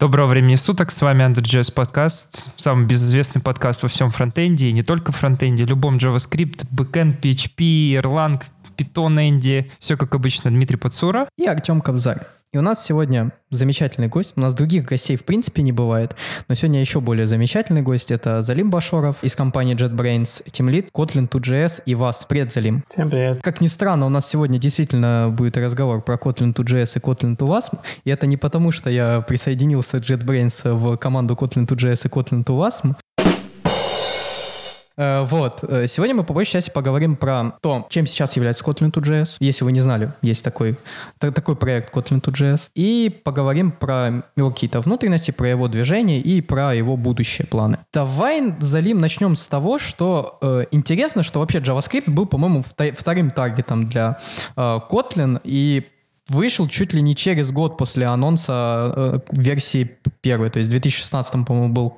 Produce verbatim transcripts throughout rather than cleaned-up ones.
Доброго времени суток, с вами Android.js подкаст, самый безызвестный подкаст во всем фронтенде, и не только фронтенде, любом JavaScript, Backend, пи эйч пи, Erlang, Python, Энди, все как обычно, Дмитрий Пацура. И Артем Кобзарь. И у нас сегодня замечательный гость. У нас других гостей в принципе не бывает, но сегодня еще более замечательный гость. Это Залим Башоров из компании JetBrains, тимлид Kotlin/джей эс и васм. Привет, Залим. Всем привет. Как ни странно, у нас сегодня действительно будет разговор про Kotlin/джей эс и Kotlin/васм. И это не потому, что я присоединился JetBrains в команду Kotlin/джей эс и Kotlin/васм. Вот. Сегодня мы по большей части поговорим про то, чем сейчас является Kotlin/джей эс. Если вы не знали, есть такой, т- такой проект Kotlin/джей эс. И поговорим про его какие-то внутренности, про его движение и про его будущие планы. Давай, Залим, начнем с того, что э, интересно, что вообще JavaScript был, по-моему, втор- вторым таргетом для э, Kotlin и вышел чуть ли не через год после анонса э, версии первой. То есть в две тысячи шестнадцатом, по-моему, был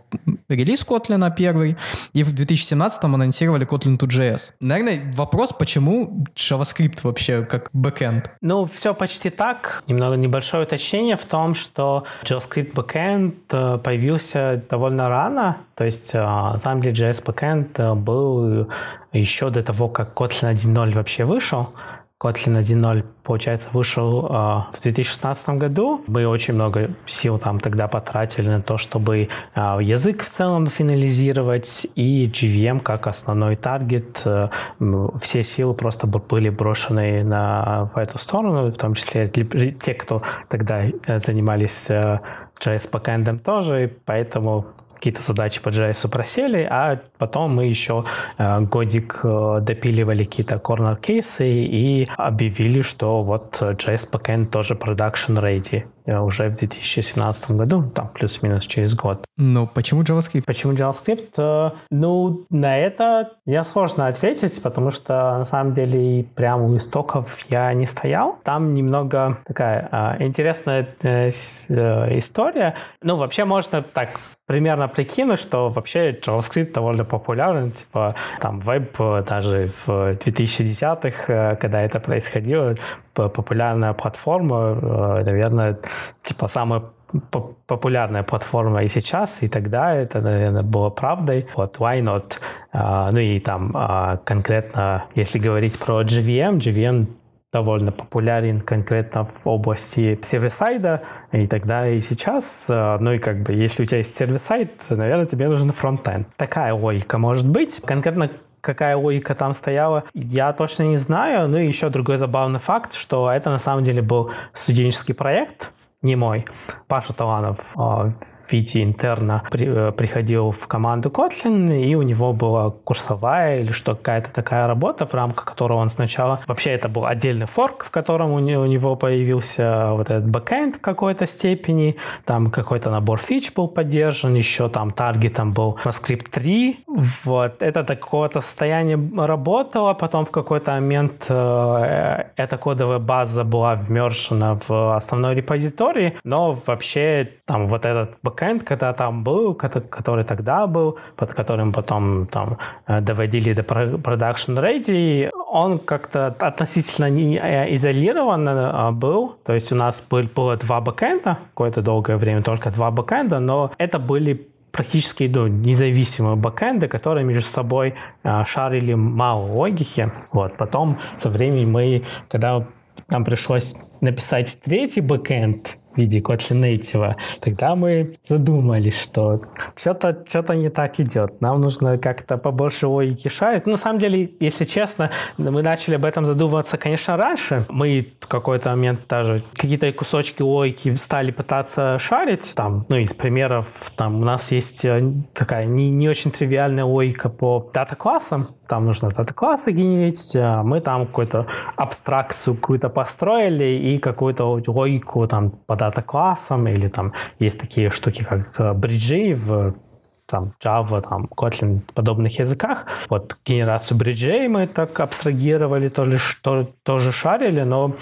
релиз Kotlin первый, и в две тысячи семнадцатом анонсировали Kotlin/джей эс. Наверное, вопрос, почему JavaScript вообще как бэкэнд? Ну, все почти так. Немного небольшое уточнение в том, что JavaScript бэкэнд появился довольно рано. То есть Assembly.js бэкэнд был еще до того, как Kotlin один ноль вообще вышел. Kotlin один ноль, получается, вышел э, в две тысячи шестнадцатом году. Мы очень много сил там тогда потратили на то, чтобы э, язык в целом финализировать, и джей ви эм как основной таргет. Э, все силы просто были брошены на, в эту сторону, в том числе те, кто тогда занимались э, джей эс-бэкэндом тоже, и поэтому какие-то задачи по джей эс просели, а потом мы еще э, годик э, допиливали какие-то корнер-кейсы и объявили, что вот джей эс backend тоже production ready э, уже в две тысячи семнадцатом году, там плюс-минус через год. Но почему JavaScript? Почему JavaScript? Э, ну, на это я сложно ответить, потому что на самом деле прямо у истоков я не стоял. Там немного такая э, интересная э, э, история. Ну, вообще можно так примерно прикину, что вообще JavaScript довольно популярен, типа там веб даже в две тысячи десятых, когда это происходило, популярная платформа, наверное, типа самая популярная платформа и сейчас, и тогда это, наверное, было правдой. Вот, why not? Ну и там конкретно, если говорить про джей ви эм, джей ви эм довольно популярен конкретно в области сервисайда, и тогда, и сейчас. Ну и как бы, если у тебя есть сервисайд, наверное, тебе нужен фронтенд. Такая логика может быть. Конкретно какая логика там стояла, я точно не знаю. Ну и еще другой забавный факт, что это на самом деле был студенческий проект, не мой. Паша Таланов в виде интерна при, приходил в команду Kotlin, и у него была курсовая или что, какая-то такая работа, в рамках которой он сначала... Вообще это был отдельный форк, в котором у него появился вот этот бэкэнд в какой-то степени, там какой-то набор фич был поддержан, еще там таргетом был JavaScript три. Вот. Это до какого-то состояния работало, потом в какой-то момент э, эта кодовая база была вмержена в основной репозиторий, но вообще там вот этот бэкэнд, когда там был, который тогда был, под которым потом там доводили до production ready, он как-то относительно не изолирован был. То есть у нас был, было два бэкэнда, какое-то долгое время только два бэкэнда, но это были практически ну, независимые бэкэнды, которые между собой шарили мало логики. Вот. Потом со временем мы, когда нам пришлось написать третий бэкэнд в виде Kotlin Native, тогда мы задумались, что что-то, что-то не так идет. Нам нужно как-то побольше логики шарить. Ну, на самом деле, если честно, мы начали об этом задумываться, конечно, раньше. Мы в какой-то момент даже какие-то кусочки логики стали пытаться шарить. Там, ну, из примеров, там у нас есть такая не, не очень тривиальная логика по дата-классам. Там нужно дата-классы генерить. Мы там какую-то абстракцию какую-то построили и какую-то логику там по дата-классам, или там есть такие штуки, как бриджи в там Java, там Kotlin, подобных языках. Вот генерацию бриджей мы так абстрагировали, то ли что, тоже шарили, но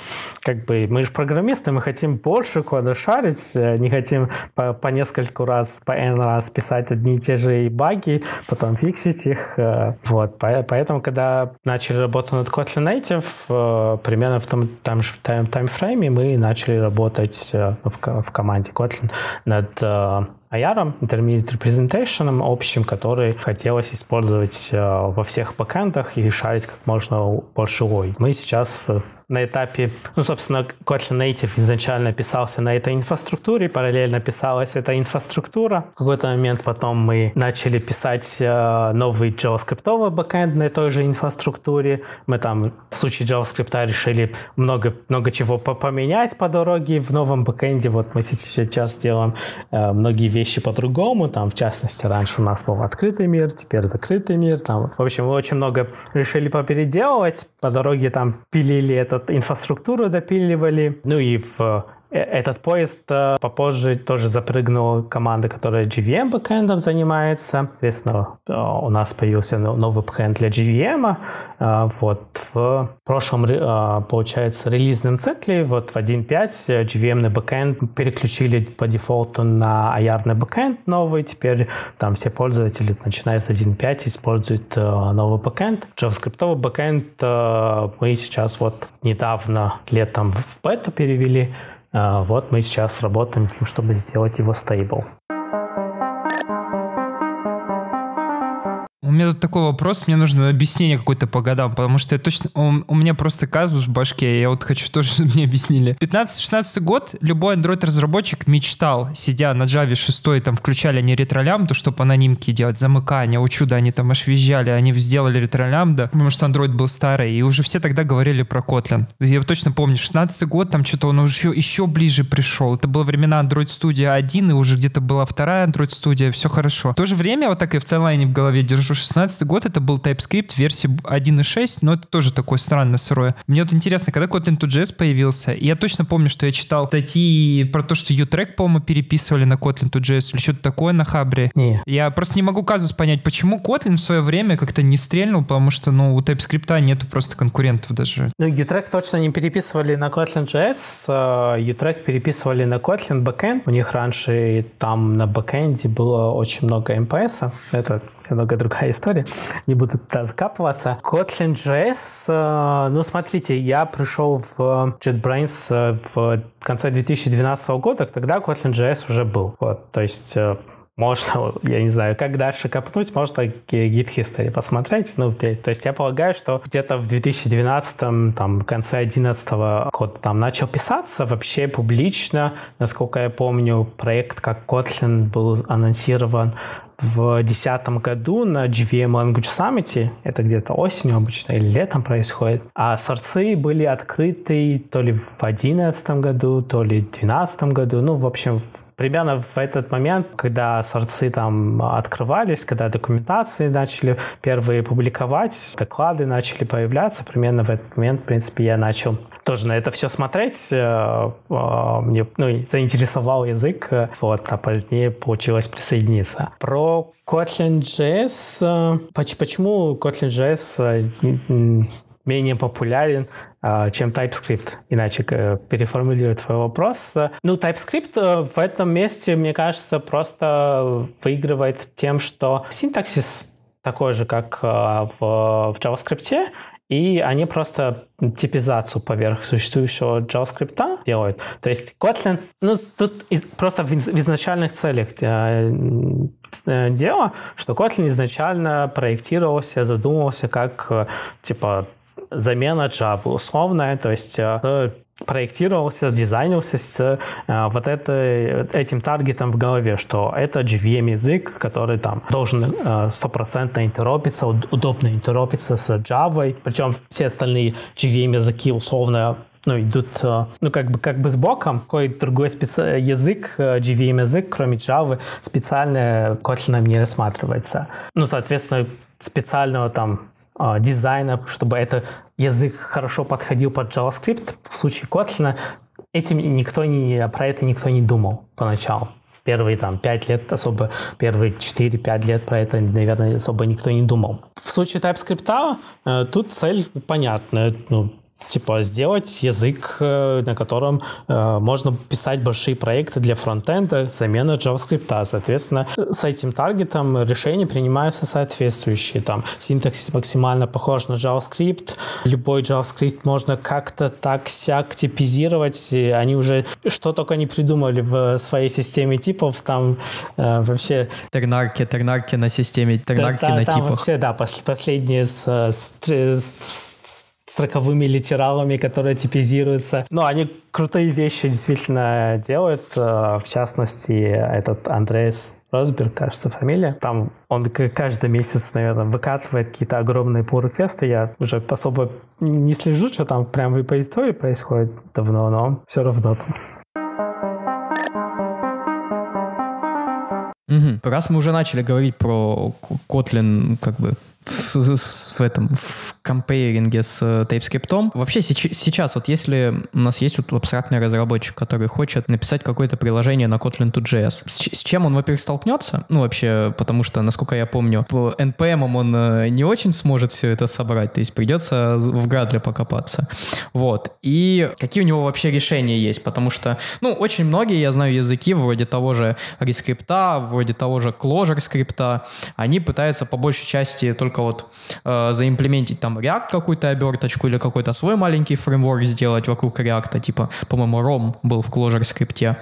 как бы мы же программисты, мы хотим больше кода шарить, не хотим по, по нескольку раз, по n раз писать одни и те же баги, потом фиксить их. Вот, поэтому, когда начали работу над Kotlin Native, примерно в том там же тайм, таймфрейме мы начали работать в, в команде Kotlin над ай ар, Intermediate Representation, общим, который хотелось использовать во всех бэкэндах и шарить как можно больше ой. Мы сейчас на этапе, ну, собственно, Kotlin Native изначально писался на этой инфраструктуре, параллельно писалась эта инфраструктура. В какой-то момент потом мы начали писать новый JavaScript-овый бэкэнд на той же инфраструктуре. Мы там в случае JavaScript решили много, много чего поменять по дороге в новом бэкэнде. Вот мы сейчас делаем многие вещи вещи по-другому, там, в частности, раньше у нас был открытый мир, теперь закрытый мир, там, в общем, мы очень много решили попеределывать, по дороге там пилили этот, инфраструктуру допиливали, ну и в этот поезд попозже тоже запрыгнула команда, которая джей ви эм бэкэндом занимается. Соответственно, у нас появился новый бэкэнд для джей ви эм. Вот в прошлом, получается, релизном цикле, вот в один пять джей ви эм-ный бэкэнд переключили по дефолту на ай ар-ный бэкэнд новый. Теперь там все пользователи, начиная с один пять, используют новый бэкэнд. JavaScript-овый бэкэнд мы сейчас вот недавно летом в бету перевели. Вот мы сейчас работаем, чтобы сделать его стейбл. У меня тут такой вопрос, мне нужно объяснение какое-то по годам, потому что я точно, у, у меня просто казус в башке, я вот хочу тоже, чтобы мне объяснили. пятнадцатый-шестнадцатый год любой Android-разработчик мечтал, сидя на Java шесть, там включали они ретролямбду, чтобы анонимки делать, замыкания, о чудо, они там аж визжали, они сделали ретролямбду, потому что Android был старый, и уже все тогда говорили про Kotlin. Я точно помню, шестнадцатый год, там что-то он уже еще, еще ближе пришел, это было времена Android Studio один, и уже где-то была вторая Android Studio, все хорошо. В то же время, вот так и в тайлайне в голове держу, шестнадцатый год, это был TypeScript версии один шесть, но это тоже такое странно сырое. Мне вот интересно, когда Kotlin.js появился, я точно помню, что я читал статьи про то, что U-Track, по-моему, переписывали на Kotlin.js или что-то такое на Хабре. Не. Я просто не могу казус понять, почему Kotlin в свое время как-то не стрельнул, потому что, ну, у TypeScript нету просто конкурентов даже. Ну, U-Track точно не переписывали на Kotlin.js, U-Track переписывали на Kotlin Backend. У них раньше там на бэкэнде было очень много эм пи эс-а. Это много другая история. Не буду туда закапываться. Kotlin.js, ну, смотрите, я пришел в JetBrains в конце две тысячи двенадцатого года, тогда Kotlin.js уже был. Вот, то есть можно, я не знаю, как дальше копнуть, можно Git History посмотреть. Ну, то есть я полагаю, что где-то в две тысячи двенадцатом, там, конце две тысячи одиннадцатого код там начал писаться вообще публично. Насколько я помню, проект как Kotlin был анонсирован в две тысячи десятом году на джей ви эм Language Summit, это где-то осенью обычно или летом происходит, а сорцы были открыты то ли в две тысячи одиннадцатом году, то ли в две тысячи двенадцатом году, ну, в общем, примерно в этот момент, когда сорцы там открывались, когда документации начали первые публиковать, доклады начали появляться, примерно в этот момент, в принципе, я начал тоже на это все смотреть, мне, ну, заинтересовал язык, вот, а позднее получилось присоединиться. Про Kotlin.js, почему Kotlin.js менее популярен, чем TypeScript, иначе переформулирую твой вопрос. Ну, TypeScript в этом месте, мне кажется, просто выигрывает тем, что синтаксис такой же, как в, в JavaScript, и они просто типизацию поверх существующего JavaScript делают. То есть Kotlin, ну, тут из, просто в, из, в изначальных целях э, э, дело, что Kotlin изначально проектировался, задумывался как, э, типа, замена Java условная, то есть э, проектировался, дизайнился с э, вот это, этим таргетом в голове, что это джей ви эм-язык, который там должен стопроцентно э, интеропиться, удобно интеропиться с Java, причем все остальные джей ви эм-языки условно, ну, идут, ну, как бы, как бы сбоком. Какой-то другой специ... язык, джей ви эм-язык, кроме Java, специально Kotlin не рассматривается. Ну, соответственно, специального там э, дизайна, чтобы это язык хорошо подходил под JavaScript, в случае Kotlin этим никто не, про это никто не думал поначалу. первые там пять лет особо, первые четыре-пять лет про это, наверное, особо никто не думал. В случае TypeScript э, тут цель понятная, ну, типа сделать язык, на котором э, можно писать большие проекты для фронтенда, замена JavaScript. Соответственно, с этим таргетом решения принимаются соответствующие. Там синтаксис максимально похож на JavaScript. Любой JavaScript можно как-то так-сяк типизировать. И они уже что только не придумали в своей системе типов. Там э, вообще... Тернарки, тернарки на системе, тернарки да, на там типах. Вообще, да, пос- последние с... с, с строковыми литералами, которые типизируются. Но они крутые вещи действительно делают. В частности, этот Андреас Росберг, кажется, фамилия. Там он каждый месяц, наверное, выкатывает какие-то огромные pull-реквесты. Я уже особо не слежу, что там прям в репозитории происходит давно, но все равно там. Угу. Раз мы уже начали говорить про Kotlin, как бы, в этом, в компейринге с TypeScript. Вообще сейчас, вот если у нас есть вот абстрактный разработчик, который хочет написать какое-то приложение на Kotlin.js, с чем он, во-первых, столкнется? Ну, вообще, потому что, насколько я помню, по эн пи эм он не очень сможет все это собрать, то есть придется в Gradle покопаться. Вот. И какие у него вообще решения есть? Потому что, ну, очень многие, я знаю, языки вроде того же ReScript, вроде того же Clojure скрипта, они пытаются по большей части только вот э, заимплементить там React какую-то оберточку или какой-то свой маленький фреймворк сделать вокруг React, типа, по-моему, ром был в Clojure скрипте,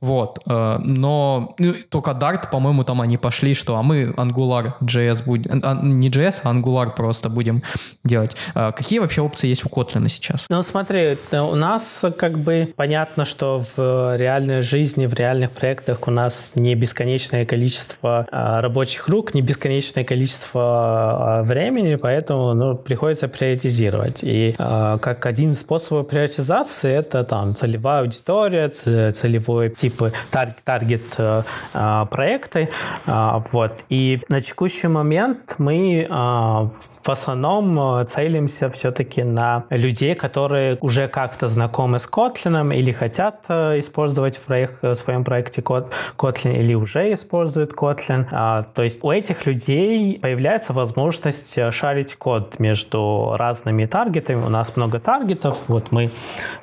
вот, э, но ну, только Dart, по-моему, там они пошли, что, а мы Angular.js будем, а, не джей эс, а Angular просто будем делать. Э, какие вообще опции есть у Kotlin сейчас? Ну, смотри, у нас как бы понятно, что в реальной жизни, в реальных проектах у нас не бесконечное количество э, рабочих рук, не бесконечное количество времени, поэтому ну, приходится приоритизировать. И э, как один из способов приоритизации это там целевая аудитория, целевой типы тар- таргет э, проекты. Э, вот. И на текущий момент мы э, в основном целимся все-таки на людей, которые уже как-то знакомы с Kotlin или хотят э, использовать в, проект, в своем проекте кот, Kotlin или уже используют Kotlin. Э, то есть у этих людей появляется возможность возможность шарить код между разными таргетами. У нас много таргетов. Вот мы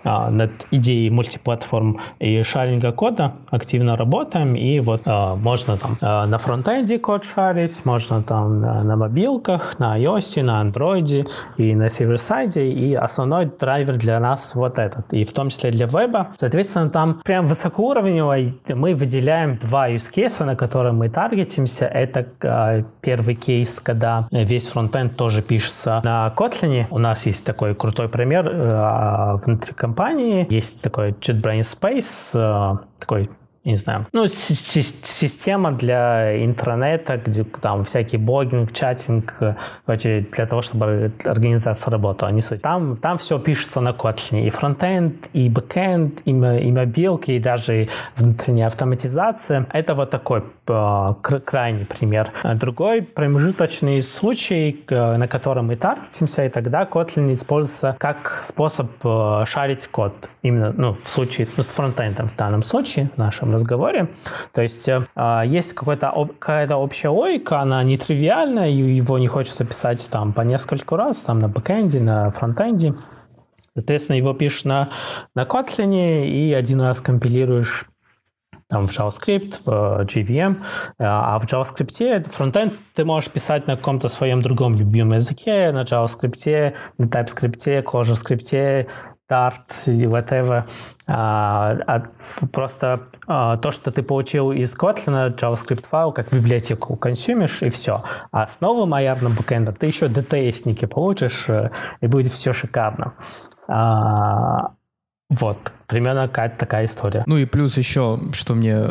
а, над идеей мультиплатформ и шаринга кода активно работаем. И вот а, можно там а, на фронтенде код шарить, можно там на, на мобилках, на iOS, на Android и на сервер-сайде. И основной драйвер для нас вот этот. И в том числе для веба. Соответственно, там прям высокоуровнево мы выделяем два use case, на которые мы таргетимся. Это а, первый кейс, когда весь фронтенд тоже пишется на Kotlin. У нас есть такой крутой пример э, внутри компании. Есть такой JetBrains Space, э, такой, не знаю, ну, си- си- система для интернета, где там всякий блогинг, чатинг, короче, для того, чтобы организация работала, не суть. Там, там все пишется на Kotlin. И фронтенд, и бэкенд, и, и мобилки, и даже внутренняя автоматизация. Это вот такой э, крайний пример. Другой промежуточный случай, э, на котором мы таргетимся, и тогда Kotlin используется как способ э, шарить код. Именно, ну, в случае, ну, с фронтендом в данном случае, в нашем разговоре. То есть э, есть какая-то, какая-то общая логика, она нетривиальная, его не хочется писать там по нескольку раз, там на бэкэнде, на фронтенде. Соответственно, его пишешь на, на Kotlin и один раз компилируешь там в JavaScript, в джей ви эм, а в JavaScript фронтенд ты можешь писать на каком-то своем другом любимом языке, на JavaScript, на TypeScript, ClojureScript, Dart и whatever. А, а просто а, то, что ты получил из Kotlin, JavaScript файл, как библиотеку консюмишь, и все. А с новым аярным бэкэндом ты еще ди ти эс-ники получишь, и будет все шикарно. А, вот. Примерно какая-то такая история. Ну и плюс еще, что мне...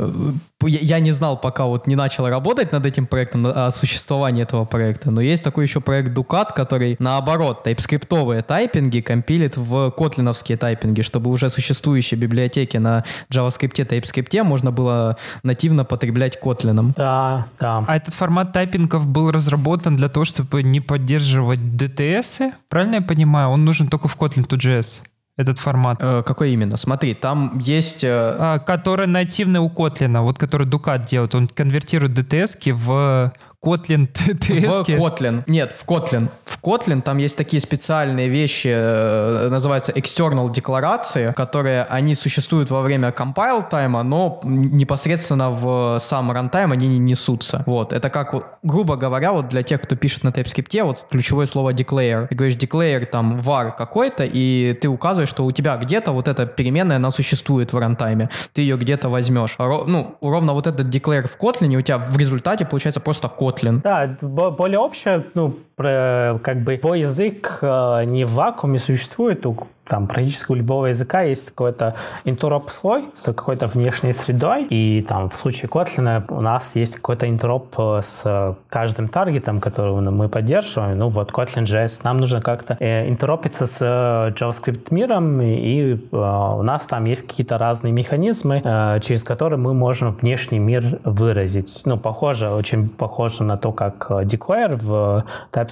Я, я не знал, пока вот не начал работать над этим проектом, о существовании этого проекта, но есть такой еще проект Ducat, который, наоборот, тайпскриптовые тайпинги компилит в котлиновские тайпинги, чтобы уже существующие библиотеки на JavaScript, TypeScript можно было нативно потреблять котлином. Да, да. А этот формат тайпингов был разработан для того, чтобы не поддерживать ди ти эс, правильно я понимаю? Он нужен только в Kotlin.js. этот формат. Э, какой именно? Смотри, там есть... Э... А, который нативный у Kotlin, вот который Ducat делает. Он конвертирует ди ти эс-ки в... Kotlin, ти ти эс-ки. В Kotlin. Нет, в Kotlin. В Kotlin там есть такие специальные вещи, называются external декларации, которые, они существуют во время compile тайма, но непосредственно в сам рантайм они не несутся. Вот. Это как, грубо говоря, вот для тех, кто пишет на TypeScript, вот ключевое слово declare. Ты говоришь declare, там, var какой-то, и ты указываешь, что у тебя где-то вот эта переменная, она существует в рантайме. Ты ее где-то возьмешь. Ро- ну, ровно вот этот declare в Kotlin, и у тебя в результате получается просто Kotlin. Да, более общее, ну, как бы его язык не в вакууме существует, там практически у любого языка есть какой-то интероп-слой с какой-то внешней средой, и там в случае Kotlin у нас есть какой-то интероп с каждым таргетом, который мы поддерживаем, ну вот Kotlin.js, нам нужно как-то интеропиться с JavaScript миром, и у нас там есть какие-то разные механизмы, через которые мы можем внешний мир выразить. Ну, похоже, очень похоже на то, как declare в TypeScript,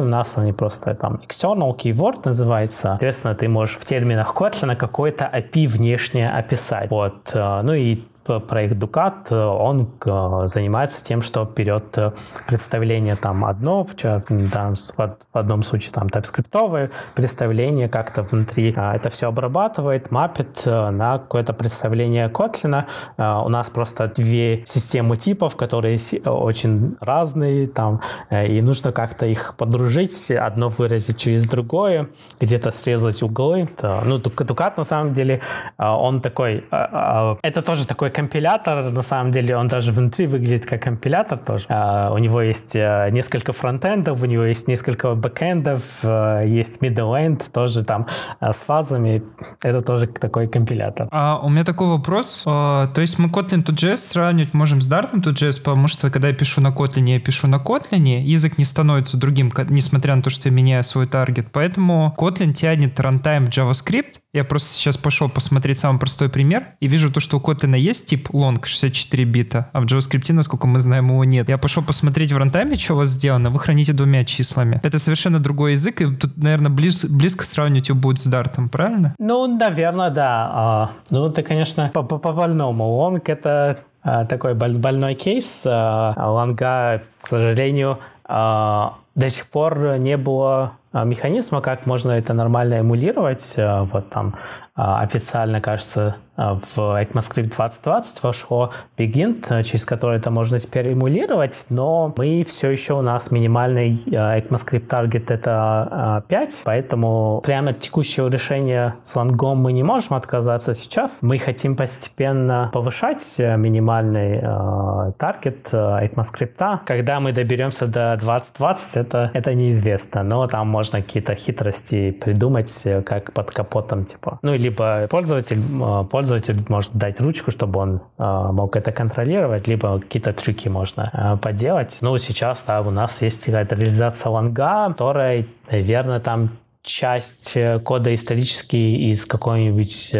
у нас они просто там external keyword называется, соответственно, ты можешь в терминах Kotlin какой-то эй пи ай внешне описать. Вот. Ну и проект Ducat, он занимается тем, что берет представление там одно, в, там, в одном случае там TypeScript-овое представление как-то внутри. Это все обрабатывает, мапит на какое-то представление Kotlin. У нас просто две системы типов, которые очень разные, там, и нужно как-то их подружить, одно выразить через другое, где-то срезать углы. Ну, Ducat, на самом деле, он такой... Это тоже такой компилятор, на самом деле, он даже внутри выглядит как компилятор тоже. Uh, у него есть uh, несколько фронтендов, у него есть несколько бэкэндов, uh, есть middle-end тоже там uh, с фазами. Это тоже такой компилятор. А у меня такой вопрос. Uh, то есть мы Kotlin.js сравнивать можем с Dart.js, потому что когда я пишу на Kotlin, я пишу на Kotlin, язык не становится другим, несмотря на то, что я меняю свой таргет. Поэтому Kotlin тянет рантайм в JavaScript. Я просто сейчас пошел посмотреть самый простой пример и вижу то, что у Kotlin есть тип long шестьдесят четыре бита, а в JavaScript, насколько мы знаем, его нет. Я пошел посмотреть в рантайме, что у вас сделано, вы храните двумя числами. Это совершенно другой язык, и тут, наверное, близ, близко сравнивать его будет с Dart, правильно? Ну, наверное, да. Ну, это, конечно, по-больному. Long — это такой больной кейс. Лонга, к сожалению, до сих пор не было механизма, как можно это нормально эмулировать. Вот там официально, кажется, в ECMAScript двадцать двадцать вошло Begint, через который это можно теперь эмулировать, но мы все еще, у нас минимальный ECMAScript таргет это пять, поэтому прямо от текущего решения с лонгом мы не можем отказаться сейчас. Мы хотим постепенно повышать минимальный таргет ECMAScript. Когда мы доберемся до двадцать двадцать, это, это неизвестно, но там можно какие-то хитрости придумать, как под капотом, типа. Ну, либо пользователь, пользователь может дать ручку, чтобы он мог это контролировать, либо какие-то трюки можно поделать. Ну, сейчас, да, у нас есть какая-то реализация лонга, которая, наверное, там часть кода исторически из какого-нибудь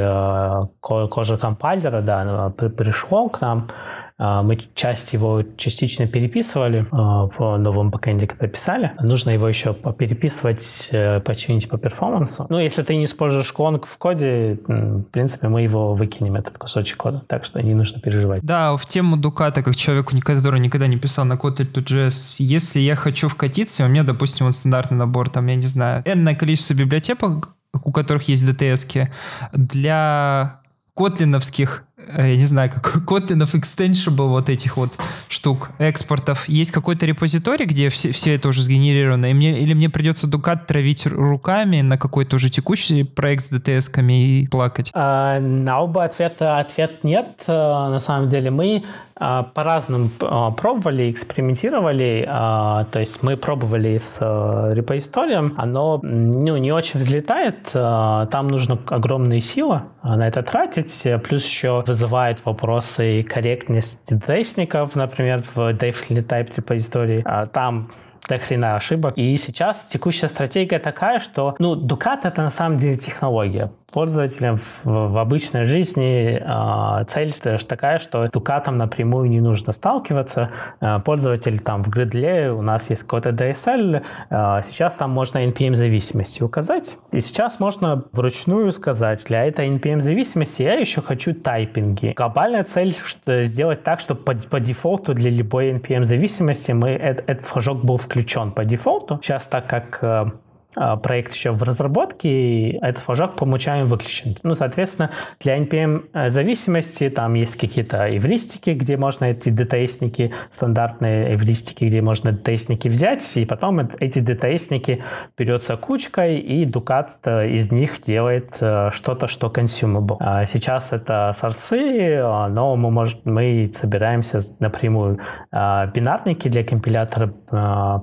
кожи компайлера, да, пришло к нам. Мы часть его частично переписывали в новом бэкэнде, когда писали. Нужно его еще переписывать, починить по перформансу. Ну, если ты не используешь лонг в коде, в принципе, мы его выкинем, этот кусочек кода. Так что не нужно переживать. Да, в тему Ducat, как человеку, который никогда не писал на Kotlin.js, если я хочу вкатиться, у меня, допустим, вот стандартный набор, там, я не знаю, энное количество библиотек, у которых есть ди ти эс-ки, для котлиновских, я не знаю, как Kotlin Extensible вот этих вот штук, экспортов. Есть какой-то репозиторий, где все, все это уже сгенерировано? И мне, или мне придется Ducat травить руками на какой-то уже текущий проект с ди ти эс-ками и плакать? А, на оба ответа ответ нет. На самом деле мы по-разному пробовали, экспериментировали. То есть мы пробовали с репозиторием. Оно, ну, не очень взлетает. Там нужно огромные силы на это тратить. Плюс еще вызывает вопросы корректности ди ти эс-ников, например, в Definitely Typed репозитории. Там до хрена ошибок. И сейчас текущая стратегия такая, что, ну, Ducat — это на самом деле технология. Пользователям в, в обычной жизни э, цель такая, что с Ducat'ом напрямую не нужно сталкиваться. Э, пользователь там в Gradle, у нас есть какой-то ди эс эл, э, сейчас там можно эн пи эм-зависимости указать. И сейчас можно вручную сказать, для этой эн пи эм-зависимости я еще хочу тайпинги. Глобальная цель что, сделать так, чтобы по, по дефолту для любой эн пи эм-зависимости мы, э, этот флажок был включен по дефолту. Сейчас, так как... Э, проект еще в разработке, и этот флажок по умолчанию выключен. Ну, соответственно, для эн пи эм-зависимости там есть какие-то эвристики, где можно эти ди ти эс-ники, стандартные эвристики, где можно ди ти эс-ники взять, и потом эти ди ти эс-ники берется кучкой, и Ducat из них делает что-то, что consumable. Сейчас это сорцы, но мы, может, мы собираемся напрямую бинарники для компилятора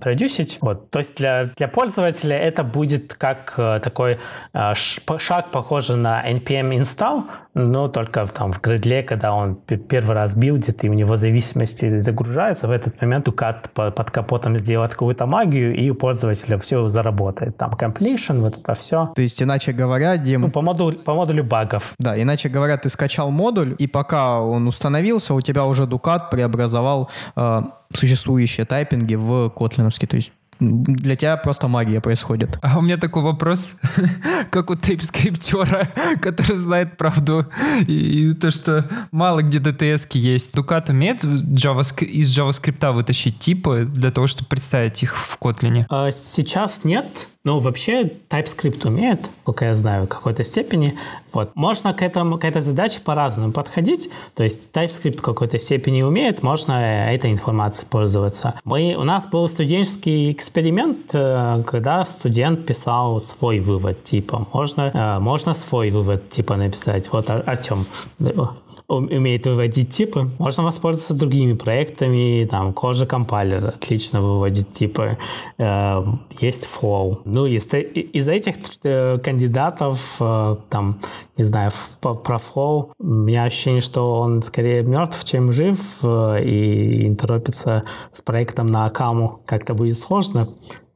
продюсить. Вот. То есть для, для пользователя это Это будет как э, такой э, шаг, похожий на npm install, но только там, в Gradle, когда он первый раз билдит, и у него зависимости загружаются, в этот момент Ducat под капотом сделает какую-то магию, и у пользователя все заработает. Там completion, вот это все. То есть, иначе говоря, Дим... Ну, по модулю, по модулю багов. Да, иначе говоря, ты скачал модуль, и пока он установился, у тебя уже Ducat преобразовал э, существующие тайпинги в котлиновские, то есть для тебя просто магия происходит. А у меня такой вопрос, как у тайпскриптера, который знает правду и, и то, что мало где ди ти эс-ки есть. Ducat умеет JavaScript, из JavaScript вытащить типы для того, чтобы представить их в Kotlin? А сейчас нет. Ну, вообще, TypeScript умеет, как я знаю, в какой-то степени. Вот. Можно к, этому, к этой задаче по-разному подходить. То есть, TypeScript в какой-то степени умеет, можно этой информацией пользоваться. Мы, у нас был студенческий эксперимент, когда студент писал свой вывод типа. Можно, можно свой вывод типа написать. Вот Артем умеет выводить типы. Можно воспользоваться другими проектами, там, Koja Compiler отлично выводит типы, есть Flow. Ну, из, из этих кандидатов, там, не знаю, про Flow, у меня ощущение, что он скорее мертв, чем жив, и торопится с проектом на Акаму как-то будет сложно.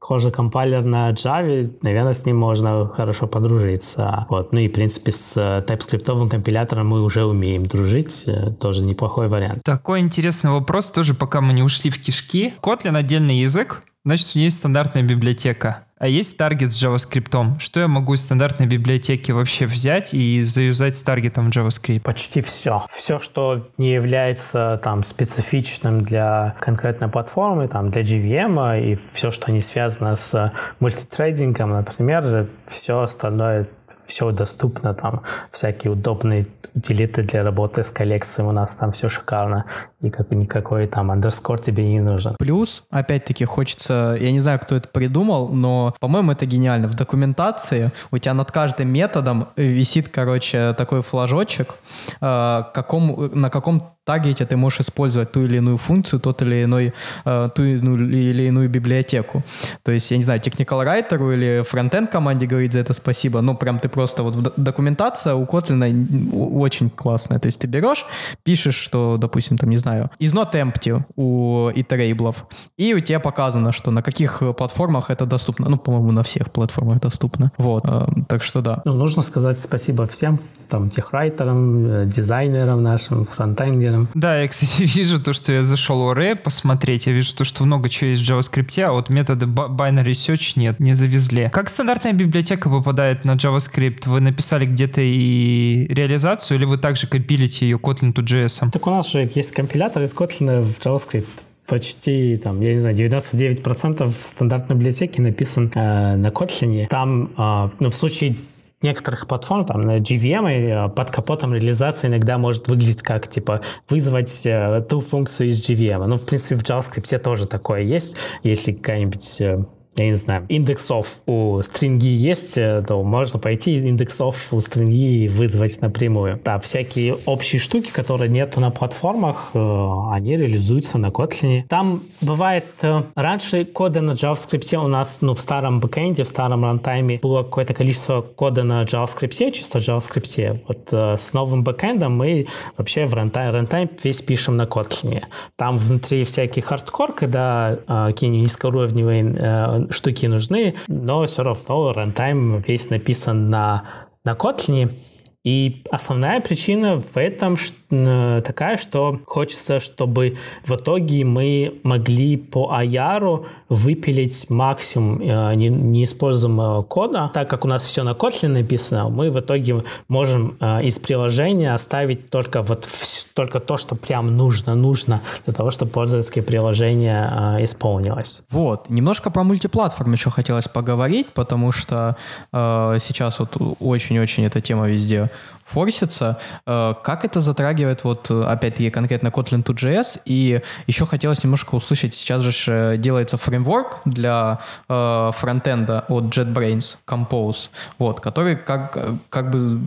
Koja Compiler на Java, наверное, с ним можно хорошо подружиться. Вот. Ну и, в принципе, с TypeScript-овым компилятором мы уже умеем дружить. Тоже неплохой вариант. Такой интересный вопрос, тоже пока мы не ушли в кишки. Kotlin — отдельный язык, значит, у нее есть стандартная библиотека. А есть таргет с JavaScript? Что я могу из стандартной библиотеки вообще взять и заюзать с таргетом JavaScript? Почти все. Все, что не является там специфичным для конкретной платформы, там, для джей ви эм, и все, что не связано с мультитрейдингом, например, все остальное, все доступно, там, всякие удобные утилиты для работы с коллекцией, у нас там все шикарно, и как, никакой там андерскор тебе не нужен. Плюс, опять-таки, хочется, я не знаю, кто это придумал, но, по-моему, это гениально. В документации у тебя над каждым методом висит, короче, такой флажочек, э, каком, на каком таргете ты можешь использовать ту или иную функцию, тот или иной, э, ту или иную библиотеку. То есть, я не знаю, technical writer или фронтенд команде говорить за это спасибо, но прям ты просто, вот документация у Kotlin очень классная. То есть ты берешь, пишешь, что, допустим, там, не знаю, is not empty у iterable'ов, и у тебя показано, что на каких платформах это доступно. Ну, по-моему, на всех платформах доступно. Вот. Э, так что да. Ну, нужно сказать спасибо всем, там, техрайтерам, дизайнерам нашим, фронтендерам. Да, я, кстати, вижу то, что я зашел в Array посмотреть, я вижу то, что много чего есть в JavaScript, а вот методы binary search нет, не завезли. Как стандартная библиотека попадает на JavaScript? Вы написали где-то и реализацию, или вы также компилите ее Kotlin to джей эс? Так у нас же есть компилятор из Kotlin в JavaScript. Почти, там, я не знаю, девяносто девять процентов стандартной библиотеки написан э, на Kotlin. Там, э, ну, в случае некоторых платформ, там, на джей ви эм под капотом реализация иногда может выглядеть как, типа, вызвать э, ту функцию из джей ви эм. Ну, в принципе, в JavaScript тоже такое есть. Если какая-нибудь э, я не знаю, индексов у стринги есть, то можно пойти индексов у стринги вызвать напрямую. Да, всякие общие штуки, которые нету на платформах, они реализуются на Kotlin. Там бывает... Раньше кода на JavaScript у нас, ну, в старом бэкэнде, в старом рантайме было какое-то количество кода на JavaScript, чисто JavaScript. Вот с новым бэкэндом мы вообще в рантайм, рантайм весь пишем на Kotlin. Там внутри всякий хардкор, когда какие-нибудь низкоуровневые штуки нужны, но все равно рантайм весь написан на, на Kotlin. И основная причина в этом такая, что хочется, чтобы в итоге мы могли по ай ар выпилить максимум неиспользуемого кода. Так как у нас все на Kotlin написано, мы в итоге можем из приложения оставить только, вот, только то, что прям нужно, нужно для того, чтобы пользовательское приложение исполнилось. Вот. Немножко про мультиплатформу еще хотелось поговорить, потому что э, сейчас вот очень-очень эта тема везде форсится. Как это затрагивает, вот, опять-таки, конкретно Kotlin.js? И еще хотелось немножко услышать, сейчас же делается фреймворк для э, фронтенда от JetBrains, Compose, вот, который как, как бы,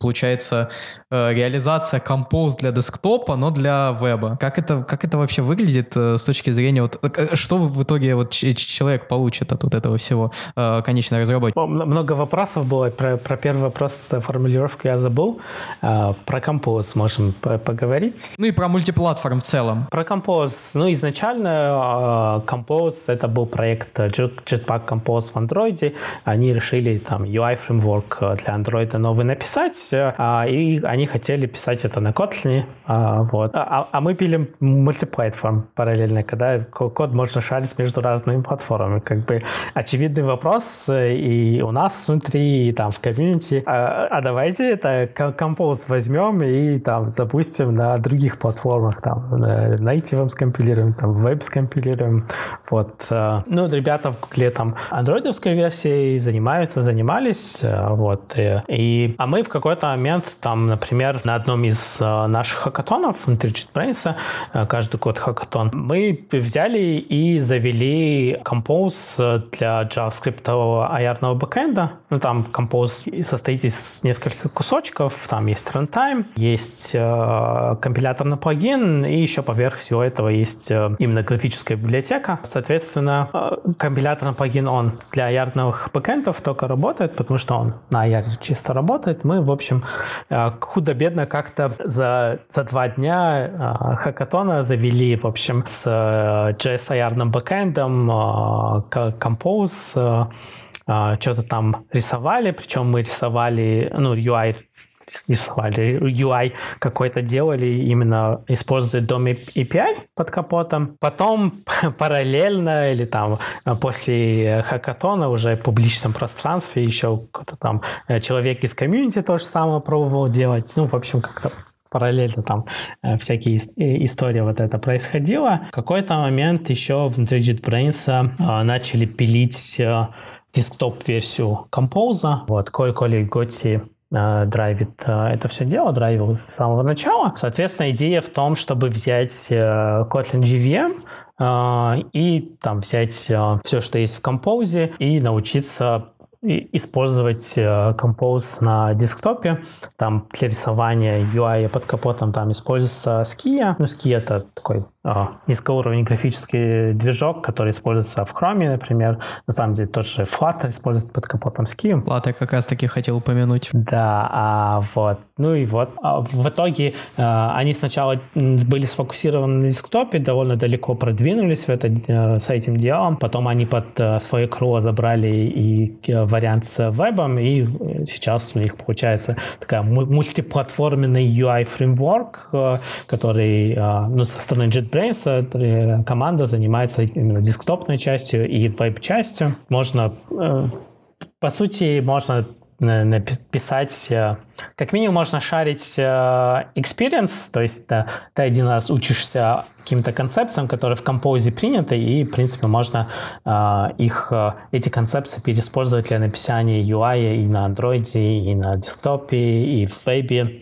получается, э, реализация Compose для десктопа, но для веба. Как это, как это вообще выглядит э, с точки зрения, вот, э, что в итоге вот, ч- человек получит от вот этого всего, э, конечный разработчик? Много вопросов было. Про, про первый вопрос, формулировку я забыл. Э, про Compose можем поговорить. Ну и про мультиплатформ в целом. Про Compose. Ну, изначально э, Compose, это был проект Jetpack Compose в Android. Они решили там ю ай-фреймворк для Android новый написать. И они хотели писать это на Kotlin. Вот. А, а мы пилим мультиплатформ параллельно, когда код можно шарить между разными платформами. Как бы очевидный вопрос и у нас внутри, и там в комьюнити. А, а давайте это Compose возьмем и там запустим на других платформах. Там Native скомпилируем, там Web скомпилируем. Вот. Ну, ребята в Гугле там андроидовской версией занимаются, занимались. Вот. И, а мы в какой-то какой-то момент, там, например, на одном из э, наших хакатонов внутри JetBrains, э, каждый год хакатон, мы взяли и завели Compose для JavaScript ай ар-ного бэкэнда. Ну, там Compose состоит из нескольких кусочков, там есть runtime, есть э, компилятор на плагин, и еще поверх всего этого есть э, именно графическая библиотека. Соответственно, э, компилятор на плагин, он для ай ар-новых бэкэндов только работает, потому что он на ай ар чисто работает. Мы, в В общем, худо-бедно как-то за, за два дня хакатона завели, в общем, с джей эс ай ар-ным бэкэндом Compose, что-то там рисовали, причем мы рисовали, ну, ю ай рисовали, ю ай какой-то делали, именно используя дом эй пи ай под капотом. Потом параллельно или там после хакатона уже в публичном пространстве еще кто-то там человек из комьюнити то же самое пробовал делать. Ну, в общем, как-то параллельно там всякие истории вот это происходило. В какой-то момент еще внутри JetBrains начали пилить десктоп-версию Compose. Вот, Коля Готти драйвит это все дело, драйвил с самого начала. Соответственно, идея в том, чтобы взять Kotlin джей ви эм и там взять все, что есть в Compose, и научиться использовать Compose на десктопе. Там для рисования ю ай под капотом там используется Skia. Ну, Skia — это такой низкоуровневый графический движок, который используется в Chrome, например. На самом деле тот же Flutter используется под капотом Skia. Flutter как раз-таки хотел упомянуть. Да, а, вот. Ну и вот. А, в итоге а, они сначала были сфокусированы на десктопе, довольно далеко продвинулись в это, с этим делом. Потом они под а, свое крыло забрали и вариант с вебом, и сейчас у них получается такая мультиплатформенный ю ай-фреймворк, который, ну, со стороны JetBrains команда занимается именно десктопной частью и веб-частью. Можно, по сути, можно написать, как минимум можно шарить experience, то есть ты, ты один раз учишься каким-то концепциям, которые в Compose приняты, и, в принципе, можно их, эти концепции переиспользовать для написания ю ай и на Android, и на десктопе, и в вебе.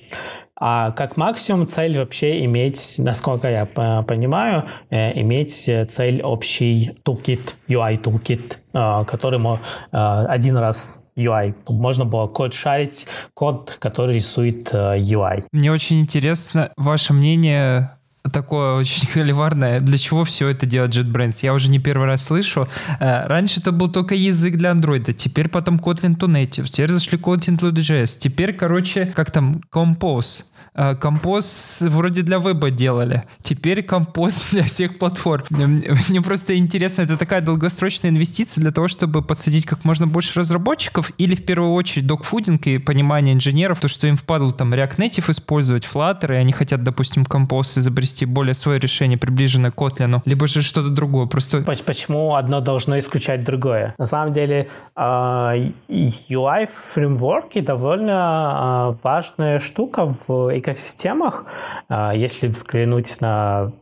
А как максимум цель вообще иметь, насколько я понимаю, иметь цель общий toolkit, ю ай toolkit, которому один раз ю ай. Можно было код шарить, код, который рисует ю ай. Мне очень интересно ваше мнение, такое очень холиварное. Для чего все это делает JetBrains? Я уже не первый раз слышу. Раньше это был только язык для Android, теперь потом Kotlin to Native, теперь зашли Kotlin/джей эс, теперь, короче, как там, Compose. Compose вроде для веба делали, теперь Compose для всех платформ. Мне просто интересно, это такая долгосрочная инвестиция для того, чтобы подсадить как можно больше разработчиков, или в первую очередь докфудинг и понимание инженеров, то, что им впадло там React Native использовать, Flutter, и они хотят, допустим, Compose изобрести более свое решение, приближенное к Kotlin, либо же что-то другое. Просто... Почему одно должно исключать другое? На самом деле ю ай-фреймворки довольно важная штука в экосистемах. Если взглянуть на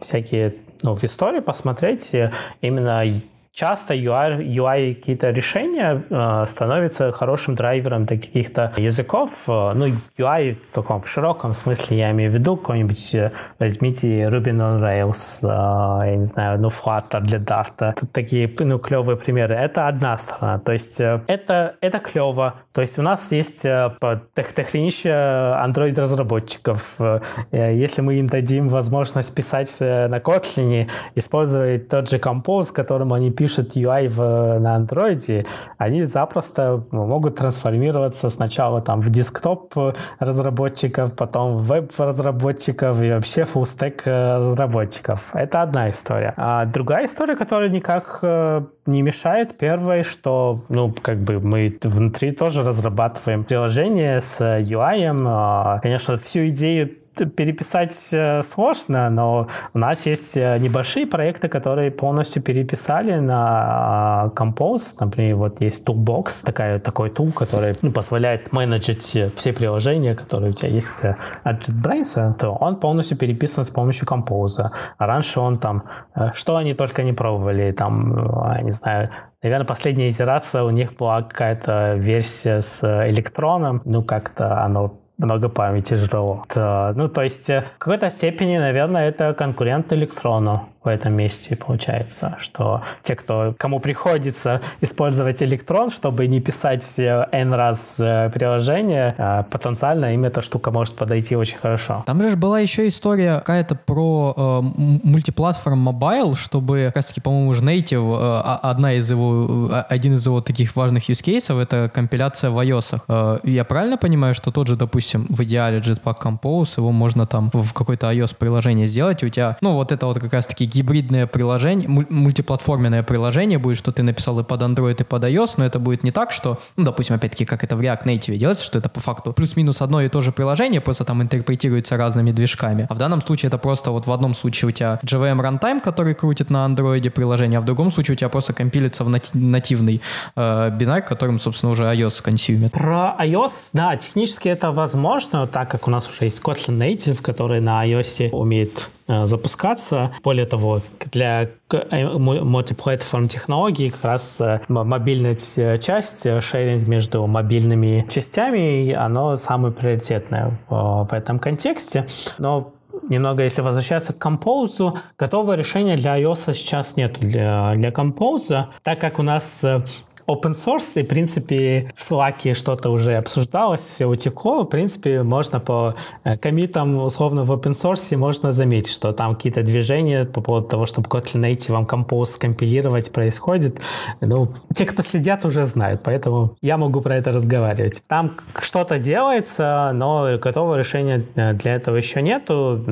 всякие, ну, в историю посмотреть, именно часто ю ай, ю ай какие-то решения э, становятся хорошим драйвером для каких-то языков. Ну, ю ай в таком в широком смысле я имею в виду, какой-нибудь э, возьмите Ruby on Rails, э, я не знаю, ну, Flutter для Dart. Тут такие, ну, клевые примеры. Это одна сторона. То есть э, это, это клево. То есть у нас есть э, техничище Android-разработчиков. Э, э, если мы им дадим возможность писать э, на Kotlin, использовать тот же Compose, которым они пишут, пишут ю ай в, на Android, они запросто могут трансформироваться сначала там в десктоп разработчиков, потом в веб разработчиков и вообще фуллстек разработчиков. Это одна история. А другая история, которая никак не мешает. Первое, что, ну, как бы мы внутри тоже разрабатываем приложение с ю ай. Конечно, всю идею переписать сложно, но у нас есть небольшие проекты, которые полностью переписали на Compose. Например, вот есть Toolbox, такая, такой тул, который, ну, позволяет менеджить все приложения, которые у тебя есть от JetBrains, то он полностью переписан с помощью Compose. А раньше он там, что они только не пробовали, там, я не знаю, наверное, последняя итерация у них была какая-то версия с электроном, ну, как-то оно много памяти жрало. То, ну, то есть в какой-то степени, наверное, это конкурент электрону в этом месте получается, что те, кто, кому приходится использовать электрон, чтобы не писать n раз приложение, потенциально им эта штука может подойти очень хорошо. Там же была еще история какая-то про э, мультиплатформ mobile, чтобы, как раз таки, по-моему, уже Native, э, одна из его, один из его таких важных use cases — это компиляция в iOS. Э, я правильно понимаю, что тот же, допустим, в идеале Jetpack Compose, его можно там в какое-то iOS-приложение сделать, и у тебя, ну, вот это вот как раз-таки гибридное приложение, мультиплатформенное приложение будет, что ты написал и под Android, и под iOS, но это будет не так, что, ну, допустим, опять-таки, как это в React Native делается, что это по факту плюс-минус одно и то же приложение, просто там интерпретируется разными движками. А в данном случае это просто вот в одном случае у тебя джей ви эм runtime, который крутит на Android приложение, а в другом случае у тебя просто компилится в нати- нативный э, бинар, которым, собственно, уже iOS консюмит. Про iOS, да, технически это возможно, так как у нас уже есть Kotlin Native, который на iOS умеет запускаться. Более того, для multiplatform технологий как раз мобильная часть, шеринг между мобильными частями, оно самое приоритетное в этом контексте. Но немного, если возвращаться к Compose, готового решения для iOS сейчас нет для, для Compose, так как у нас open source, и, в принципе, в Slack'е что-то уже обсуждалось, все утекло. В принципе, можно по коммитам, условно, в open source можно заметить, что там какие-то движения по поводу того, чтобы Kotlin Native вам Compose компилировать происходит. Ну, те, кто следят, уже знают, поэтому я могу про это разговаривать. Там что-то делается, но готового решения для этого еще нету.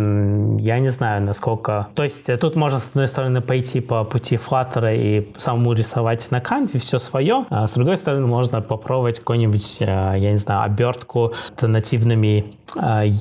Я не знаю, насколько... То есть тут можно, с одной стороны, пойти по пути Flutter и самому рисовать на Canva все свое, а с другой стороны, можно попробовать какую-нибудь, я не знаю, обертку с нативными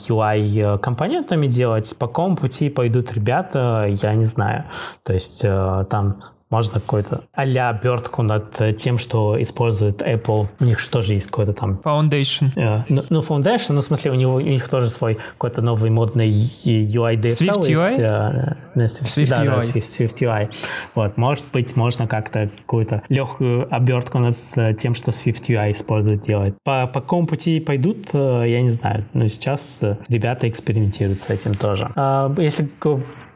ю ай-компонентами делать. По какому пути пойдут ребята, я не знаю. То есть там Можно какую-то а-ля обертку над тем, что использует Apple. У них же тоже есть какой-то там... Foundation. Uh, ну, ну, Foundation, ну, в смысле, у, него, у них тоже свой какой-то новый модный ю ай ди эс эл. SwiftUI? Uh, да, Swift да, да, SwiftUI. Вот, может быть, можно как-то какую-то легкую обертку над тем, что SwiftUI использует, делать. По, по какому пути пойдут, я не знаю. Но сейчас ребята экспериментируют с этим тоже. Uh, если...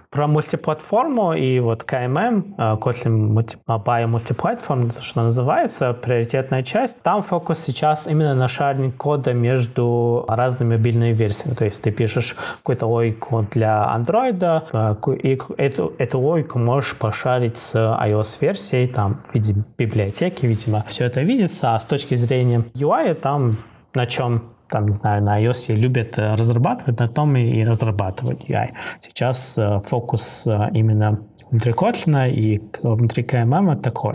Про мультиплатформу и вот кей эм эм, Kotlin Multiplatform, то, что называется, приоритетная часть, там фокус сейчас именно на шаринг кода между разными мобильными версиями. То есть ты пишешь какую-то логику для Android, и эту, эту логику можешь пошарить с iOS-версией, там, в виде библиотеки, видимо, все это видится. А с точки зрения ю ай, там на чем... там, не знаю, на iOS любят разрабатывать, на том и разрабатывать ю ай. Сейчас фокус именно внутри Kotlin и внутри кей эм эм такой.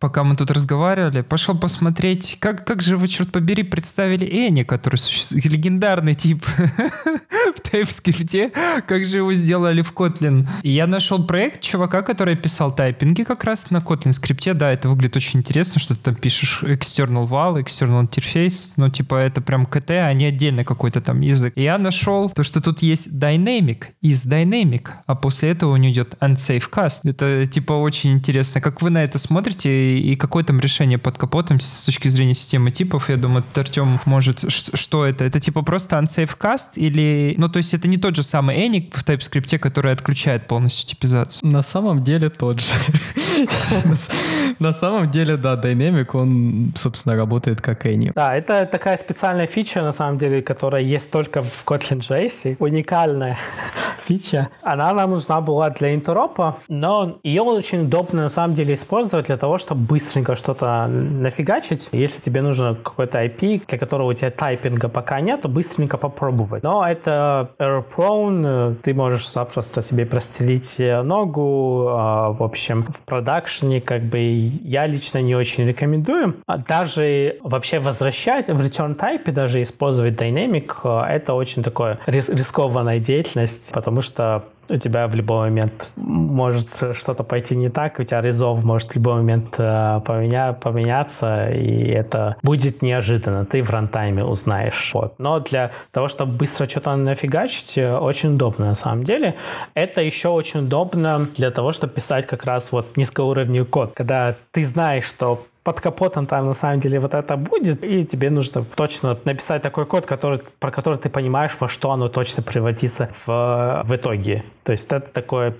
Пока мы тут разговаривали, пошел посмотреть, как, как же вы, черт побери, представили Эни, который существует, легендарный тип в TypeScript, как же его сделали в Kotlin. И я нашел проект чувака, который писал тайпинги как раз на Kotlin скрипте. Да, это выглядит очень интересно, что ты там пишешь external val, external interface, ну типа это прям кт, а не отдельно какой-то там язык. И я нашел то, что тут есть dynamic, is dynamic, а после этого у него идет unsafe cast. Это типа очень интересно, как вы на это смотрите, и какое там решение под капотом с точки зрения системы типов. Я думаю, Артем может... Что это? Это типа просто unsafe cast или... Ну, то есть это не тот же самый Эник в TypeScript, который отключает полностью типизацию? На самом деле тот же. На самом деле, да, Dynamic, он, собственно, работает как Эник. Да, это такая специальная фича, на самом деле, которая есть только в Kotlin.js. Уникальная фича. Она нам нужна была для интеропа, но ее очень удобно, на самом деле, использовать для того, чтобы быстренько что-то нафигачить. Если тебе нужно какой-то ай пи, для которого у тебя тайпинга пока нет, то быстренько попробовать. Но это error prone, ты можешь запросто себе прострелить ногу, в общем, в продакшене, как бы, я лично не очень рекомендую. Даже вообще возвращать в return type, даже использовать dynamic, это очень такое рискованная деятельность, потому что у тебя в любой момент может что-то пойти не так, у тебя резов может в любой момент э, поменя, поменяться, и это будет неожиданно, ты в рантайме узнаешь. Вот. Но для того, чтобы быстро что-то нафигачить, очень удобно на самом деле. Это еще очень удобно для того, чтобы писать как раз вот низкоуровневый код, когда ты знаешь, что под капотом там на самом деле вот это будет, и тебе нужно точно написать такой код, который, про который ты понимаешь, во что оно точно превратится в, в итоге. То есть это такое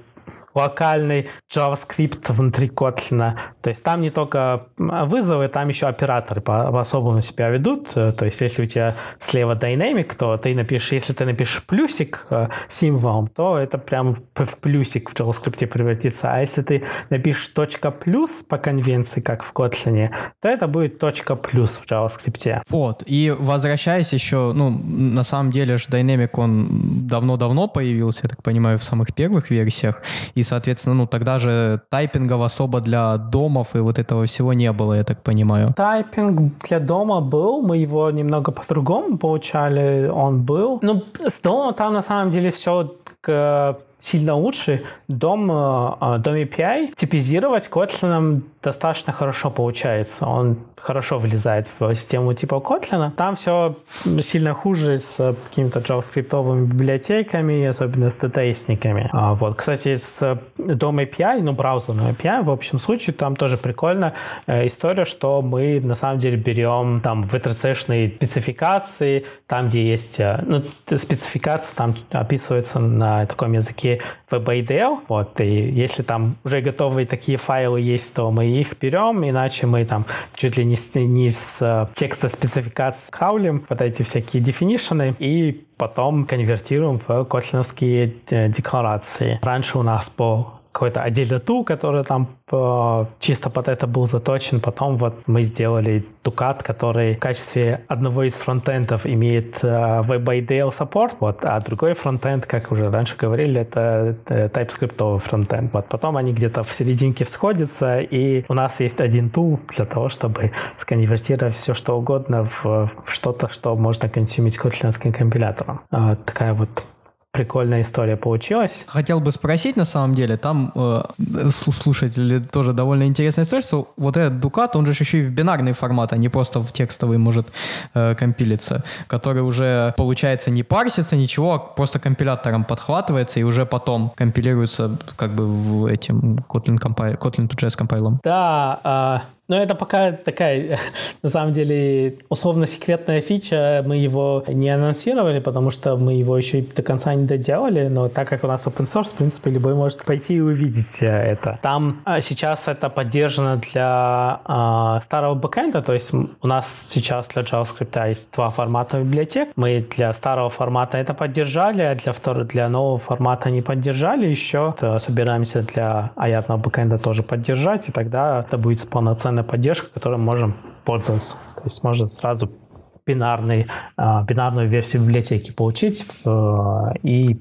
локальный JavaScript внутри Kotlin. То есть там не только вызовы, там еще операторы по-особому себя ведут. То есть если у тебя слева dynamic, то ты напишешь, если ты напишешь плюсик символом, то это прям в плюсик в JavaScript превратится. А если ты напишешь точка плюс по конвенции, как в Kotlin, то это будет точка плюс в JavaScript. Вот. И возвращаясь еще, ну, на самом деле же dynamic, он давно-давно появился, я так понимаю, в самых первых версиях. И, соответственно, ну, тогда же тайпингов особо для домов и вот этого всего не было, я так понимаю. Тайпинг для дома был, мы его немного по-другому получали, он был. Ну, с домом там на самом деле все к... сильно лучше. Дом, дом эй пи ай типизировать Kotlin достаточно хорошо получается. Он хорошо влезает в систему типа Kotlin. Там все сильно хуже с какими-то JavaScript-овыми библиотеками, особенно с ти ти эс-никами. Вот. Кстати, с дом эй пи ай, ну, браузерным эй пи ай, в общем случае, там тоже прикольно история, что мы на самом деле берем там ви три си-шные спецификации, там, где есть... Ну, спецификация там описывается на таком языке вэ бэ и дэ эл, вот, и если там уже готовые такие файлы есть, то мы их берем, иначе мы там чуть ли не с, не с текста спецификации краулим вот эти всякие дефинишены и потом конвертируем в котлиновские декларации. Раньше у нас по какой-то отдельный тул, который там э, чисто под это был заточен. Потом вот мы сделали Ducat, который в качестве одного из фронтендов имеет э, web-by-dl support, вот, а другой фронтенд, как уже раньше говорили, это, это TypeScript фронтенд. Вот, потом они где-то в серединке сходятся, и у нас есть один тул для того, чтобы сконвертировать все что угодно в, в что-то, что можно консюмить котлиновским компилятором. Э, такая вот прикольная история получилась. Хотел бы спросить, на самом деле, там, э, слушатели, тоже довольно интересная история, что вот этот Ducat, он же еще и в бинарный формат, а не просто в текстовый может э, компилиться, который уже, получается, не парсится, ничего, а просто компилятором подхватывается и уже потом компилируется как бы в этим Kotlin компайл, Kotlin.js компайлом. Да, э... но это пока такая, на самом деле, условно-секретная фича. Мы его не анонсировали, потому что мы его еще до конца не доделали. Но так как у нас open source, в принципе, любой может пойти и увидеть это. Там сейчас это поддержано для э, старого бэкэнда. То есть у нас сейчас для JavaScript есть два формата библиотек. Мы для старого формата это поддержали, а для, второго, для нового формата не поддержали еще. То собираемся для аятного бэкэнда тоже поддержать, и тогда это будет полноценно поддержка, которой можем пользоваться. То есть можно сразу бинарный, бинарную версию библиотеки получить в, и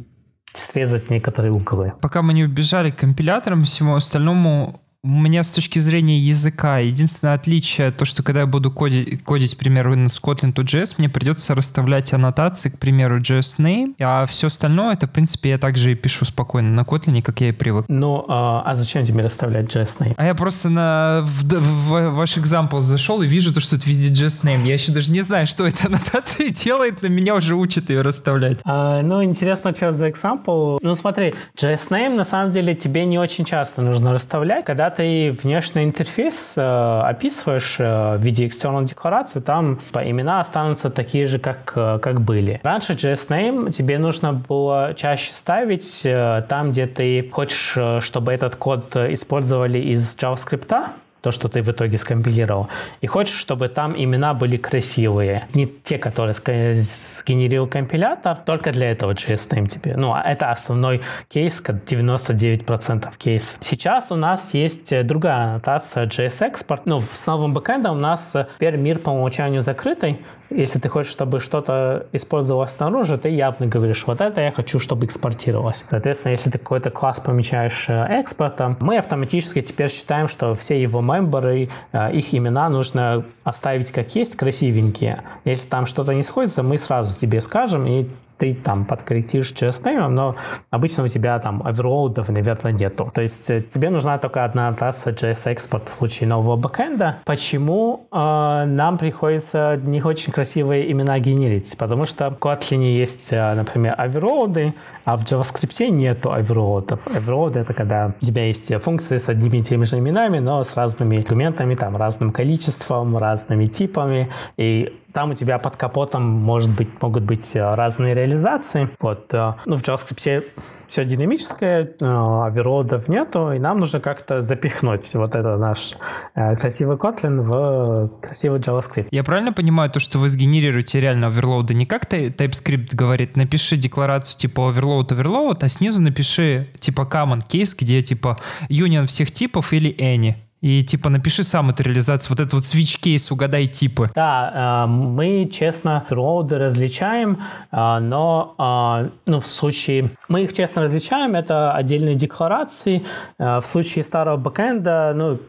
срезать некоторые углы. Пока мы не убежали к компиляторам, всему остальному, у меня с точки зрения языка единственное отличие то, что когда я буду кодить, кодить, к примеру, с Kotlin.js, мне придется расставлять аннотации, к примеру, JSName, а все остальное, это, в принципе, я также и пишу спокойно на Kotlin, как я и привык. Ну, а зачем тебе расставлять JSName? А я просто на, в, в, в ваш экзампл зашел и вижу, то, что тут везде JSName. Я еще даже не знаю, что эта аннотация делает, но меня уже учат ее расставлять. А, ну, интересно, что за экзампл. Ну, смотри, JSName, на самом деле, тебе не очень часто нужно расставлять, когда ты внешний интерфейс э, описываешь э, в виде external декларации, там имена останутся такие же, как, э, как были. Раньше JSName тебе нужно было чаще ставить э, там, где ты хочешь, чтобы этот код использовали из JavaScript, то, что ты в итоге скомпилировал, и хочешь, чтобы там имена были красивые. Не те, которые сгенерил компилятор, только для этого JSName тебе. Ну, это основной кейс, девяносто девять процентов кейсов. Сейчас у нас есть другая аннотация джей эс-экспорт. Ну, с новым бэкэндом у нас теперь мир по умолчанию закрытый. Если ты хочешь, чтобы что-то использовалось снаружи, ты явно говоришь, вот это я хочу, чтобы экспортировалось. Соответственно, если ты какой-то класс помечаешь экспортом, мы автоматически теперь считаем, что все его мемберы, их имена нужно оставить как есть, красивенькие. Если там что-то не сходится, мы сразу тебе скажем, и ты там подкорректируешь JSName, но обычно у тебя там оверлоудов, наверное, нету. То есть тебе нужна только одна аннотация джей эс-экспорт в случае нового бэкэнда. Почему э, нам приходится не очень красивые имена генерить? Потому что в Kotlin есть, например, оверлоуды, а в JavaScript нету оверлоудов. Оверлоуды — это когда у тебя есть функции с одними и теми же именами, но с разными аргументами, там, разным количеством, разными типами, и там у тебя под капотом может быть, могут быть разные реализации. Вот. Ну, в JavaScript все, все динамическое, оверлоудов нету, и нам нужно как-то запихнуть вот этот наш красивый Kotlin в красивый JavaScript. Я правильно понимаю то, что вы сгенерируете реально оверлоуды? Не как TypeScript говорит, напиши декларацию типа overload, overload, а снизу напиши типа common case, где типа union всех типов или any. И типа напиши сам эту реализацию, вот этот вот switch-кейс, угадай типы. Да, мы, честно, роуды различаем, но ну, в случае... Мы их, честно, различаем, это отдельные декларации. В случае старого бэкэнда, ну,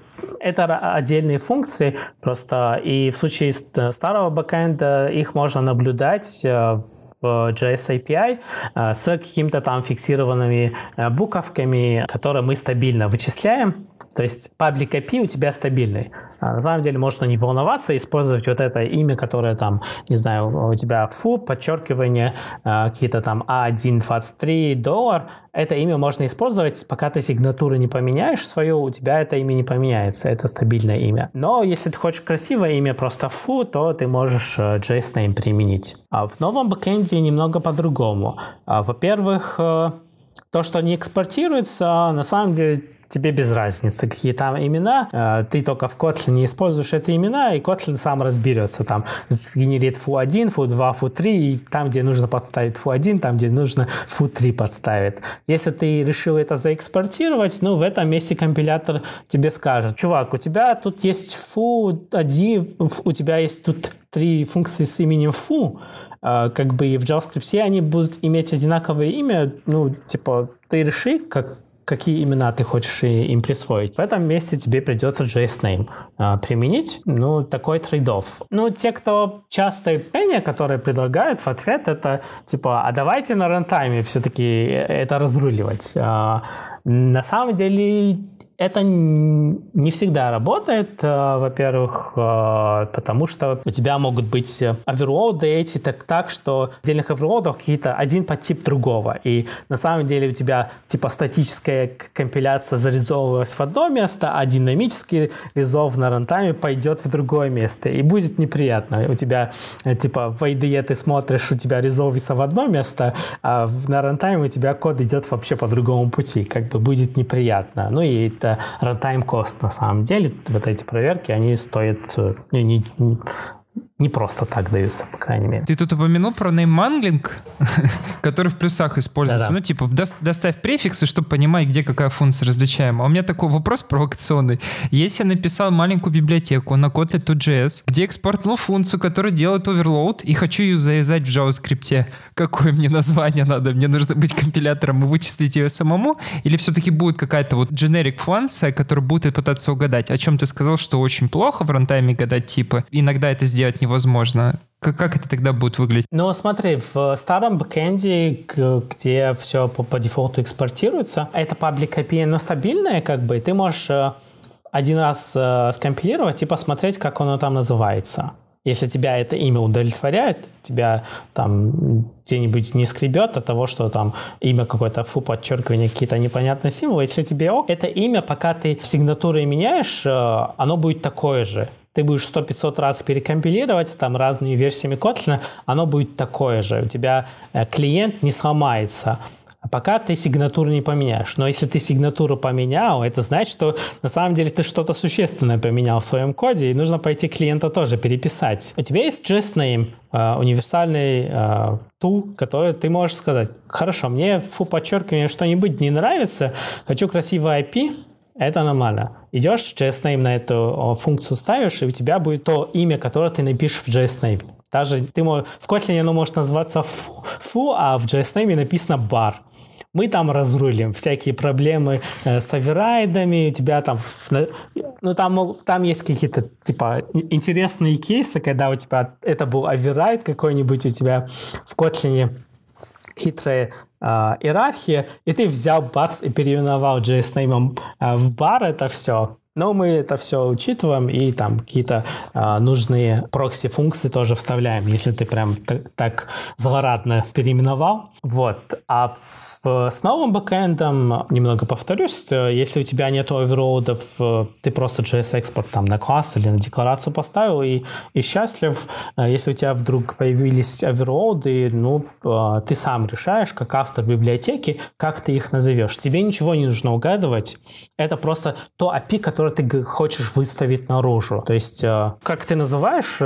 это отдельные функции просто, и в случае старого бэкэнда их можно наблюдать в джей эс эй пи ай с какими-то там фиксированными буковками, которые мы стабильно вычисляем. То есть паблик эй пи ай у тебя стабильный. На самом деле можно не волноваться, использовать вот это имя, которое там, не знаю, у тебя фу, подчеркивание, какие-то там а один двадцать три доллар. Это имя можно использовать, пока ты сигнатуру не поменяешь свою, у тебя это имя не поменяется, это стабильное имя. Но если ты хочешь красивое имя, просто фу, то ты можешь JSName применить. А в новом бэкэнде немного по-другому. Во-первых, то, что не экспортируется, на самом деле... Тебе без разницы, какие там имена. Ты только в Kotlin используешь эти имена, и Kotlin сам разберется. Там сгенерит фу один, фу два, фу три, и там, где нужно подставить фу один, там, где нужно фу три подставит. Если ты решил это заэкспортировать, ну, в этом месте компилятор тебе скажет, чувак, у тебя тут есть фу один, у тебя есть тут три функции с именем фу, как бы в JavaScript все они будут иметь одинаковое имя, ну, типа, ты реши, как какие имена ты хочешь им присвоить. В этом месте тебе придется JSName применить. Ну, такой трейд-офф. Ну, те, кто частые решения, которые предлагают в ответ, это типа, а давайте на рантайме все-таки это разруливать. На самом деле это не всегда работает, во-первых, потому что у тебя могут быть оверлоуды эти так, так что в отдельных оверлоудах какие-то один подтип другого. И на самом деле у тебя типа статическая компиляция зарезовывалась в одно место, а динамический резов на рантайме пойдет в другое место. И будет неприятно. У тебя типа в ай ди и ты смотришь, у тебя резовится в одно место, а на рантайме у тебя код идет вообще по другому пути. Как бы будет неприятно. Ну и это runtime cost на самом деле. Вот эти проверки, они стоят не, не, не просто так даются, по крайней мере. Ты тут упомянул про нейманглинг, который в плюсах используется. Да-да. Ну, типа, до, доставь префиксы, чтобы понимать, где какая функция различаема. А у меня такой вопрос провокационный. Если я написал маленькую библиотеку на Kotlin.js, где экспортнул функцию, которая делает оверлоуд, и хочу ее завязать в JavaScript, какое мне название надо? Мне нужно быть компилятором и вычислить ее самому? Или все-таки будет какая-то вот generic функция, которая будет пытаться угадать? О чем ты сказал, что очень плохо в рантайме гадать типы. Иногда это сделать невозможно. Как, как это тогда будет выглядеть? Ну, смотри, в старом бэкенде, где все по, по дефолту экспортируется, это паблик эй пи ай, но стабильное, как бы, ты можешь один раз скомпилировать и посмотреть, как оно там называется. Если тебя это имя удовлетворяет, тебя там где-нибудь не скребет от того, что там имя какое-то, фу, подчеркивание, какие-то непонятные символы. Если тебе ок, это имя, пока ты сигнатуры меняешь, оно будет такое же. Ты будешь сто-пятьсот раз перекомпилировать там разными версиями Kotlin, оно будет такое же. У тебя клиент не сломается, пока ты сигнатуру не поменяешь. Но если ты сигнатуру поменял, это значит, что на самом деле ты что-то существенное поменял в своем коде, и нужно пойти клиента тоже переписать. У тебя есть JSName, универсальный э, тул, который ты можешь сказать: хорошо, мне, фу, подчеркивание, что-нибудь не нравится, хочу красивый ай пи, это нормально. Идешь, JSName на эту функцию ставишь, и у тебя будет то имя, которое ты напишешь в JSName. Даже ты в Kotlin оно может назваться фу, фу, а в JSName написано бар. Мы там разрулим всякие проблемы с оверрайдами, у тебя там... Ну, там, там есть какие-то, типа, интересные кейсы, когда у тебя это был оверрайд какой-нибудь, у тебя в Kotlin хитрая э, иерархия, и ты взял бац и переименовал JSName э, в бар, это все. Но мы это все учитываем и там какие-то э, нужные прокси-функции тоже вставляем, если ты прям т- так злорадно переименовал. Вот. А в, с новым бэкэндом, немного повторюсь, если у тебя нет оверроудов, ты просто джей эс-экспорт там на класс или на декларацию поставил и, и счастлив. Если у тебя вдруг появились оверроуды, ну, ты сам решаешь, как автор библиотеки, как ты их назовешь. Тебе ничего не нужно угадывать. Это просто то эй пи ай, которое ты хочешь выставить наружу. То есть, как ты называешь,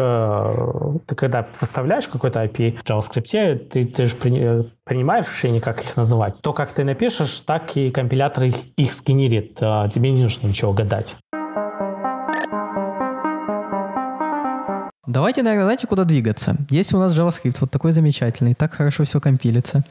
ты когда выставляешь какой-то эй пи ай в JavaScript, ты, ты же принимаешь решение, как их называть. То, как ты напишешь, так и компилятор их, их сгенерит. Тебе не нужно ничего гадать. Давайте, наверное, знаете, куда двигаться. Если у нас JavaScript вот такой замечательный, так хорошо все компилится,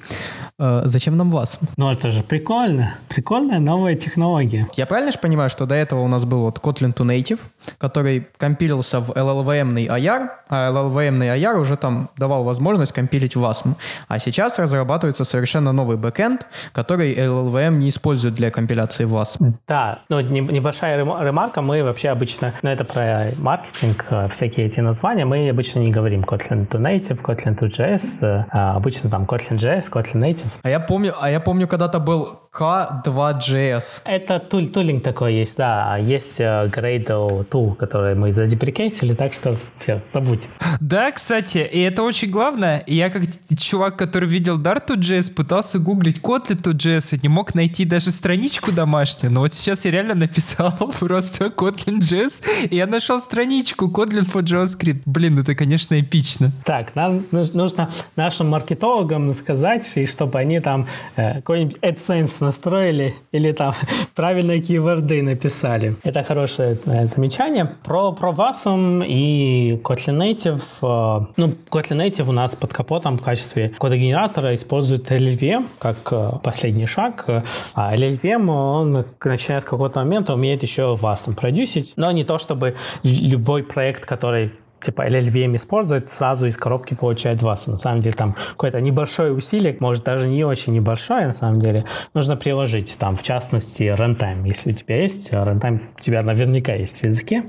э, зачем нам васм? Ну, это же прикольно. Прикольная новая технология. Я правильно же понимаю, что до этого у нас был вот Kotlin to Native, который компилился в эл эл ви эм-ный ай ар, а эл эл ви эм-ный ай ар уже там давал возможность компилить васм. А сейчас разрабатывается совершенно новый бэкэнд, который эл эл ви эм не использует для компиляции васм. Да, ну, небольшая ремарка. Мы вообще обычно, ну, это про маркетинг, всякие эти названия. Мы обычно не говорим Kotlin to Native, Kotlin to джей эс, а обычно там Kotlin.js, Kotlin Native. А я помню, а я помню, когда-то был кей два джей эс. Это тул, тулинг такой есть, да. Есть Gradle тул, который мы задеприкейтили, так что все, забудь. Да, кстати, и это очень главное. Я как чувак, который видел Dart.js, пытался гуглить Kotlin.js и не мог найти даже страничку домашнюю. Но вот сейчас я реально написал просто Kotlin.js, и я нашел страничку Kotlin for JavaScript. Блин, это, конечно, эпично. Так, нам нужно нашим маркетологам сказать, и чтобы они там э, какой-нибудь AdSense настроили или там правильные киворды написали. Это хорошее э, замечание. замечание про, про васм и Kotlin Native. Ну, Kotlin Native у нас под капотом в качестве кодогенератора использует эл эл ви эм как последний шаг. А эл эл ви эм, он, начиная с какого-то момента, умеет еще васм продюсить. Но не то, чтобы любой проект, который типа эл эл ви эм использует, сразу из коробки получает васм. На самом деле там какое-то небольшое усилие, может даже не очень небольшое, на самом деле, нужно приложить. Там, в частности, рантайм. Если у тебя есть рантайм, у тебя наверняка есть в языке,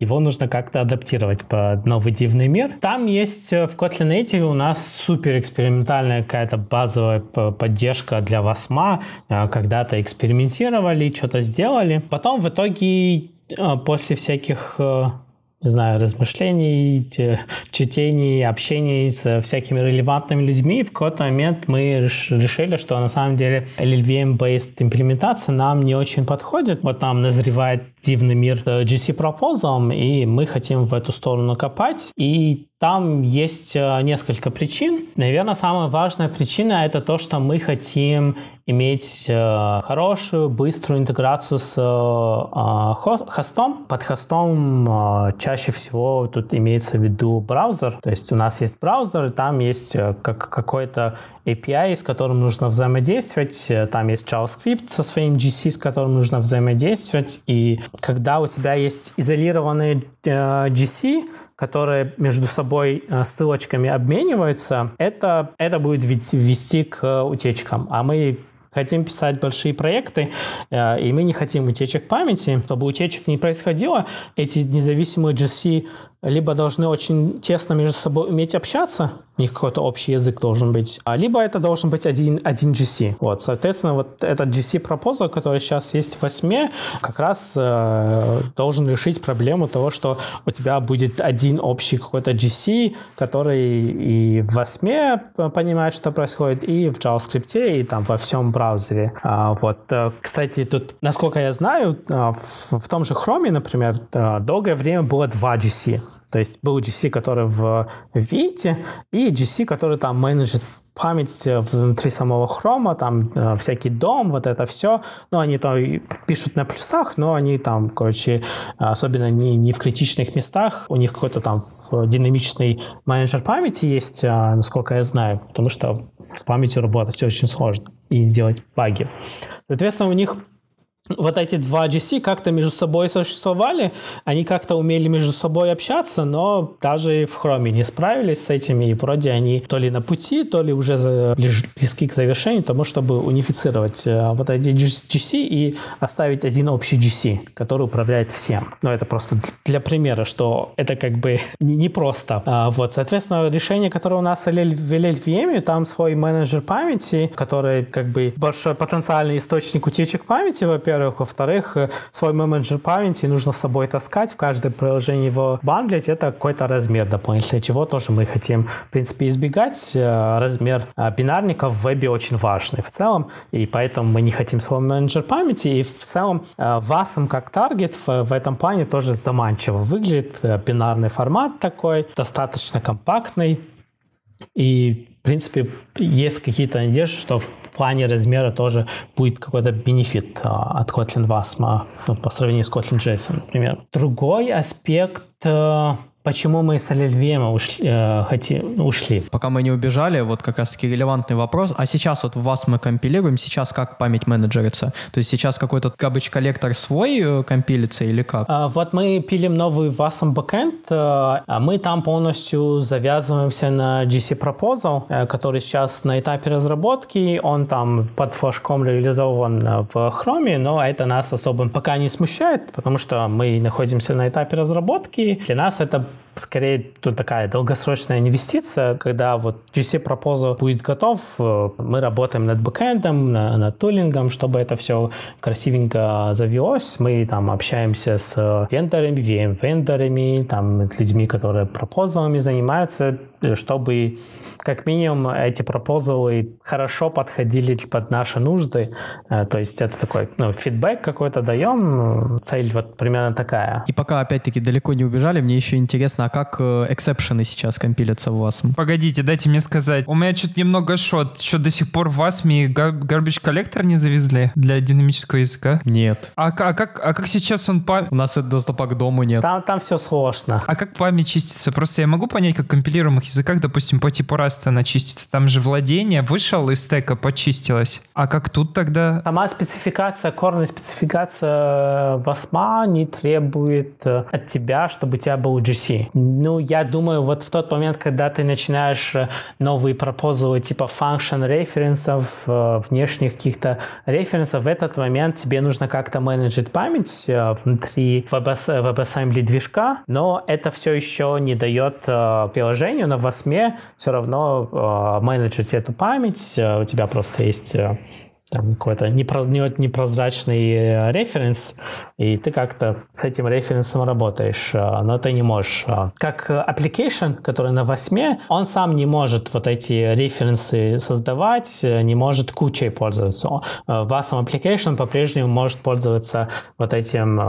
его нужно как-то адаптировать под новый дивный мир. Там есть в Kotlin Native у нас супер экспериментальная какая-то базовая поддержка для васма. Когда-то экспериментировали, что-то сделали. Потом в итоге после всяких... не знаю, размышлений, чтений, общений с всякими релевантными людьми, в какой-то момент мы решили, что на самом деле эл эл ви эм-based имплементация нам не очень подходит. Вот нам назревает дивный мир джи си Proposal, и мы хотим в эту сторону копать. И там есть несколько причин. Наверное, самая важная причина – это то, что мы хотим иметь э, хорошую, быструю интеграцию с э, хостом. Под хостом э, чаще всего тут имеется в виду браузер. То есть у нас есть браузер, и там есть э, как, какой-то эй пи ай, с которым нужно взаимодействовать. Там есть JavaScript со своим джи си, с которым нужно взаимодействовать. И когда у тебя есть изолированные э, джи си, которые между собой ссылочками обмениваются, это, это будет вести к утечкам. А мы хотим писать большие проекты, и мы не хотим утечек памяти. Чтобы утечек не происходило, эти независимые джи си либо должны очень тесно между собой уметь общаться, у них какой-то общий язык должен быть, либо это должен быть один, один джи си. Вот, соответственно, вот этот джи си Proposal, который сейчас есть в восьми, как раз э, должен решить проблему того, что у тебя будет один общий какой-то джи си, который и в восьми понимает, что происходит, и в JavaScript, и там во всем браузере. А, вот, кстати, тут, насколько я знаю, в, в том же Chrome, например, долгое время было два джи си. То есть был джи си, который в Vite, и джи си, который там менеджит память внутри самого Chrome, там э, всякий дом, вот это все. Ну, они там пишут на плюсах, но они там, короче, особенно не, не в критичных местах. У них какой-то там динамичный менеджер памяти есть, э, насколько я знаю, потому что с памятью работать очень сложно и делать баги. Соответственно, у них вот эти два джи си как-то между собой существовали, они как-то умели между собой общаться, но даже в Chrome не справились с этими, и вроде они то ли на пути, то ли уже близки к завершению, тому, чтобы унифицировать вот эти джи си и оставить один общий джи си, который управляет всем. Но это просто для примера, что это как бы не просто. Вот, соответственно, решение, которое у нас в эл эл ви эм, там свой менеджер памяти, который как бы большой потенциальный источник утечек памяти, во-первых. Во-вторых, свой менеджер памяти нужно с собой таскать, в каждое приложение его бандлить, это какой-то размер дополнительный, чего тоже мы хотим, в принципе, избегать. Размер бинарников в вебе очень важный в целом, и поэтому мы не хотим свой менеджер памяти, и в целом васм как таргет в этом плане тоже заманчиво выглядит, бинарный формат такой, достаточно компактный, и в принципе, есть какие-то надежды, что в плане размера тоже будет какой-то бенефит от Kotlin васм, ну, по сравнению с Kotlin.js, например. Другой аспект, почему мы с эл эл ви эм ушли, э, хоти, ушли. Пока мы не убежали, вот как раз-таки релевантный вопрос. А сейчас вот в вас мы компилируем, сейчас как память менеджерится? То есть сейчас какой-то garbage-коллектор свой компилится или как? А, вот мы пилим новый васм бэкэнд, а мы там полностью завязываемся на джи си Proposal, который сейчас на этапе разработки, он там под флажком реализован в Chrome, но это нас особо пока не смущает, потому что мы находимся на этапе разработки. Для нас это скорее тут такая долгосрочная инвестиция, когда вот джи си Proposal будет готов, мы работаем над бэкэндом, над тулингом, чтобы это все красивенько завелось. Мы там общаемся с вендорами, ви эм-вендорами, там с людьми, которые пропозалами занимаются, чтобы как минимум эти пропозалы хорошо подходили под наши нужды. То есть это такой, ну, фидбэк какой-то даем. Цель вот примерно такая. И пока опять-таки далеко не убежали, мне еще интересно, а как эксепшены сейчас компилятся в васм? Погодите, дайте мне сказать. У меня что-то немного шот. Что до сих пор в васм garbage collector не завезли для динамического языка? Нет. А, а, как, а как сейчас он память... У нас доступа к дому нет. Там, там все сложно. А как память чистится? Просто я могу понять, как в компилируемых языках, допустим, по типу Rust она чистится. Там же владение вышел из стека, почистилось. А как тут тогда? Сама спецификация, корная спецификация васм не требует от тебя, чтобы у тебя был джи си. Ну, я думаю, вот в тот момент, когда ты начинаешь новые пропозалы типа function референсов, внешних каких-то референсов, в этот момент тебе нужно как-то менеджить память внутри WebAssembly движка, но это все еще не дает приложению на васм все равно менеджить эту память. У тебя просто есть... Там какой-то непрозрачный референс, и ты как-то с этим референсом работаешь, но ты не можешь. Как application, который на васм, он сам не может вот эти референсы создавать, не может кучей пользоваться. васм application по-прежнему может пользоваться вот этим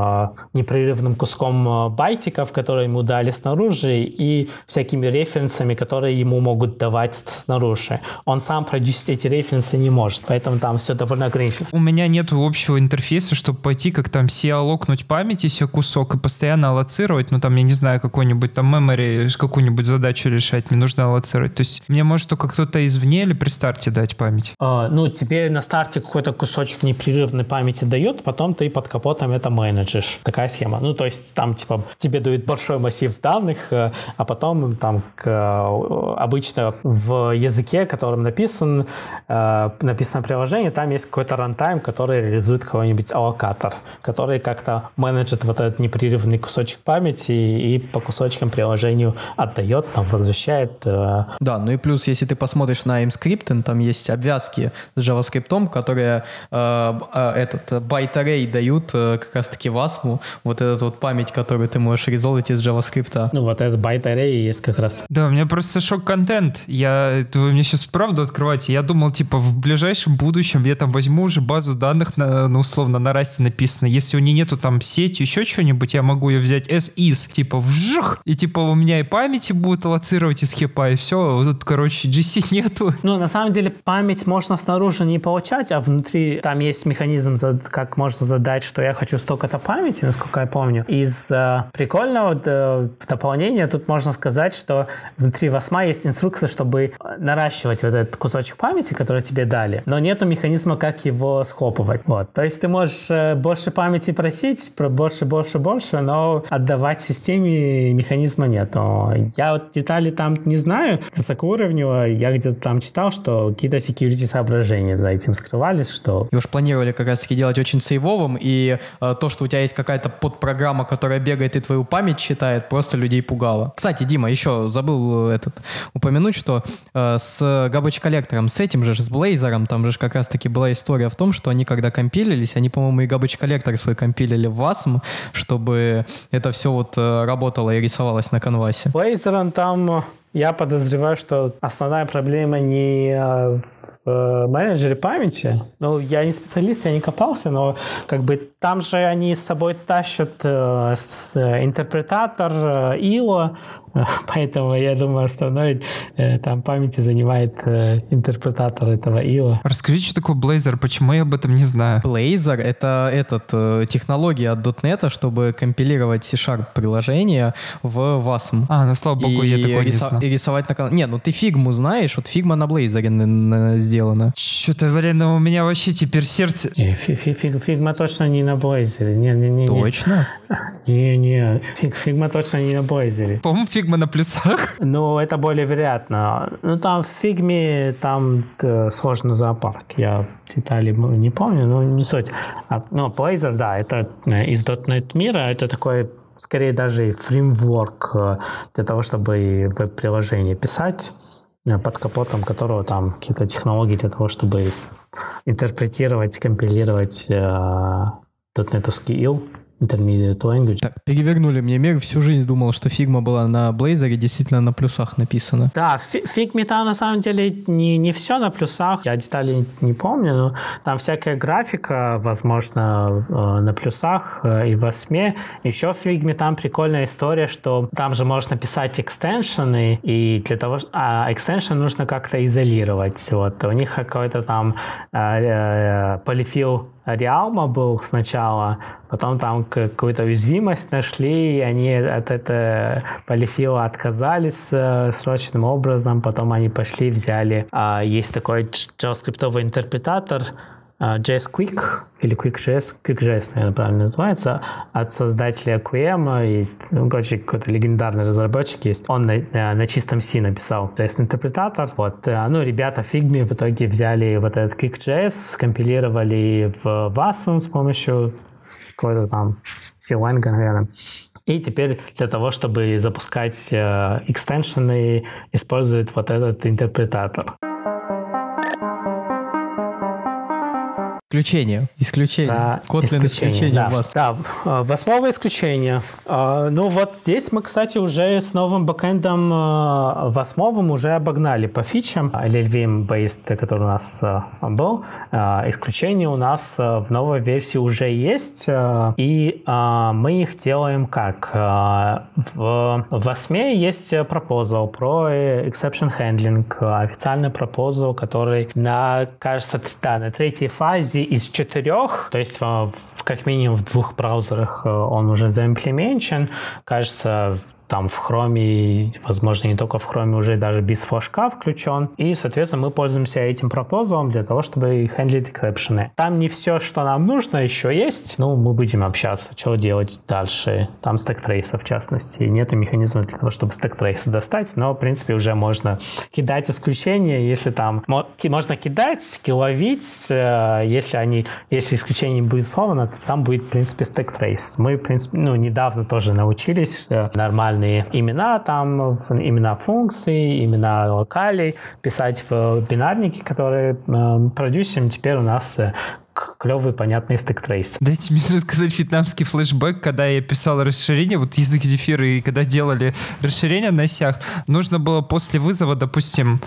непрерывным куском байтиков, которые ему дали снаружи, и всякими референсами, которые ему могут давать снаружи. Он сам продюсить эти референсы не может, поэтому там все довольно ограничено. У меня нет общего интерфейса, чтобы пойти как там си эл-окнуть память и себе кусок и постоянно аллоцировать, ну там, я не знаю, какой-нибудь там memory, какую-нибудь задачу решать, мне нужно аллоцировать. То есть мне может только кто-то извне или при старте дать память? А, ну, тебе на старте какой-то кусочек непрерывной памяти дает, потом ты под капотом это менеджишь. Такая схема. Ну, то есть там, типа, тебе дают большой массив данных, а потом там к, обычно в языке, которым написан, написано приложение, там есть какой-то рантайм, который реализует какой-нибудь аллокатор, который как-то менеджит вот этот непрерывный кусочек памяти и, и по кусочкам приложению отдает, там, возвращает. Э... Да, ну и плюс, если ты посмотришь на AIMScript, там есть обвязки с JavaScript, которые э, э, этот байт-аррей дают э, как раз-таки васм, вот эту вот память, которую ты можешь резолвить из JavaScript. Ну вот этот байт-аррей есть как раз. Да, у меня просто шок-контент. Я, вы мне сейчас правду открываете? Я думал, типа, в ближайшем будущем я там возьму уже базу данных, на, ну, условно, на Rust написано. Если у нее нету там сети, еще чего-нибудь, я могу ее взять as-is, типа вжух, и типа у меня и памяти будут аллоцировать из хипа, и все. Вот тут, короче, джи си нету. Ну, на самом деле, память можно снаружи не получать, а внутри там есть механизм, как можно задать, что я хочу столько-то памяти, насколько я помню. Из э, прикольного э, дополнения тут можно сказать, что внутри васм есть инструкция, чтобы наращивать вот этот кусочек памяти, который тебе дали, но нету механизма механизма, как его схлопывать. Вот. То есть ты можешь больше памяти просить, больше, больше, больше, но отдавать системе механизма нет. Я вот детали там не знаю, высокоуровнево, я где-то там читал, что какие-то security соображения за этим скрывались, что... Его же планировали как раз-таки делать очень сейвовым, и э, то, что у тебя есть какая-то подпрограмма, которая бегает и твою память считает, просто людей пугало. Кстати, Дима, еще забыл этот упомянуть, что э, с garbage коллектором, с этим же, с Blazor, там же как раз таки была история в том, что они когда компилились, они, по-моему, и garbage collector свой компилили в васм, чтобы это все вот работало и рисовалось на канвасе. Blazor там... Я подозреваю, что основная проблема не в менеджере памяти. Ну, я не специалист, я не копался, но как бы там же они с собой тащат интерпретатор ай о, поэтому я думаю, основной там памяти занимает интерпретатор этого ай о. Расскажи, что такое Blazor, почему я об этом не знаю? Blazor — это этот, технология от .дот нет, чтобы компилировать C-Sharp приложение в васм. А, ну слава богу, и я такой не знаю. Рисовать на канал. Не, ну ты Фигму знаешь, вот Фигма на Blazor сделана. Что-то, блин, у меня вообще теперь сердце... Фигма точно не на Blazor. Не, не, не, точно? Не, не. Фигма точно не на Blazor. По-моему, Фигма на плюсах. Ну, это более вероятно. Ну, там в Фигме там сложно зоопарк. Я детали не помню, но не суть. Но Blazor, да, это из .дот нет мира, это такой... Скорее даже фреймворк для того, чтобы веб-приложение писать, под капотом которого там какие-то технологии для того, чтобы интерпретировать, компилировать .дот нет-овский ай эл. Intermediate language. Так, перевернули мне мир. Всю жизнь думал, что Figma была на Blazor, действительно на плюсах написана. Да, в Figma там на самом деле не, не все на плюсах. Я деталей не помню, но там всякая графика, возможно, на плюсах и в восьми. Еще в Figma там прикольная история, что там же можно писать экстеншены, и для того, а экстеншен нужно как-то изолировать. Вот. У них какой-то там полифил Реалма был сначала, потом там какую-то уязвимость нашли, и они от этого полифила отказались э, срочным образом, потом они пошли, взяли. Э, есть такой JavaScript-овый интерпретатор э, JSQuick, или QuickJS, QuickJS, наверное, правильно называется, от создателя Qm, и, ну, короче, какой-то легендарный разработчик есть. Он на, э, на чистом C написал джей эс-интерпретатор. Вот. Э, ну, ребята в Figma в итоге взяли вот этот QuickJS, скомпилировали в васм с помощью какой-то там си лэнг, наверное. И теперь для того, чтобы запускать э, экстеншены, используют вот этот интерпретатор. Исключение. Исключение. Да, Kotlin исключение. Да, вас. Да, восьмое исключение. Ну вот здесь мы, кстати, уже с новым бэкэндом восьмовым уже обогнали по фичам. эл эл ви эм-based, который у нас был. Исключение у нас в новой версии уже есть. И мы их делаем как? В восьме есть proposal про exception handling. Официальный proposal, который, на, кажется, да, на третьей фазе из четырех, то есть как минимум в двух браузерах он уже заимплеменчен, кажется, там в Chrome, возможно, не только в Chrome, уже даже без флажка включен. И, соответственно, мы пользуемся этим пропозалом для того, чтобы хендлить эксепшены. Там не все, что нам нужно, еще есть. Ну, мы будем общаться, что делать дальше. Там стэк-трейса, в частности. Нету механизма для того, чтобы стэк-трейса достать, но, в принципе, уже можно кидать исключения, если там... Можно кидать, ловить, если они... Если исключение будет сломано, то там будет, в принципе, стэк-трейс. Мы, в принципе, ну, недавно тоже научились нормально имена, там имена функций, имена локалей писать в бинарнике, которые э, продюсим. Теперь у нас э, клевый, понятный стэк-трейс. Дайте мне рассказать вьетнамский флешбэк, когда я писал расширение, вот язык Зефир, и когда делали расширение на сях, нужно было после вызова, допустим,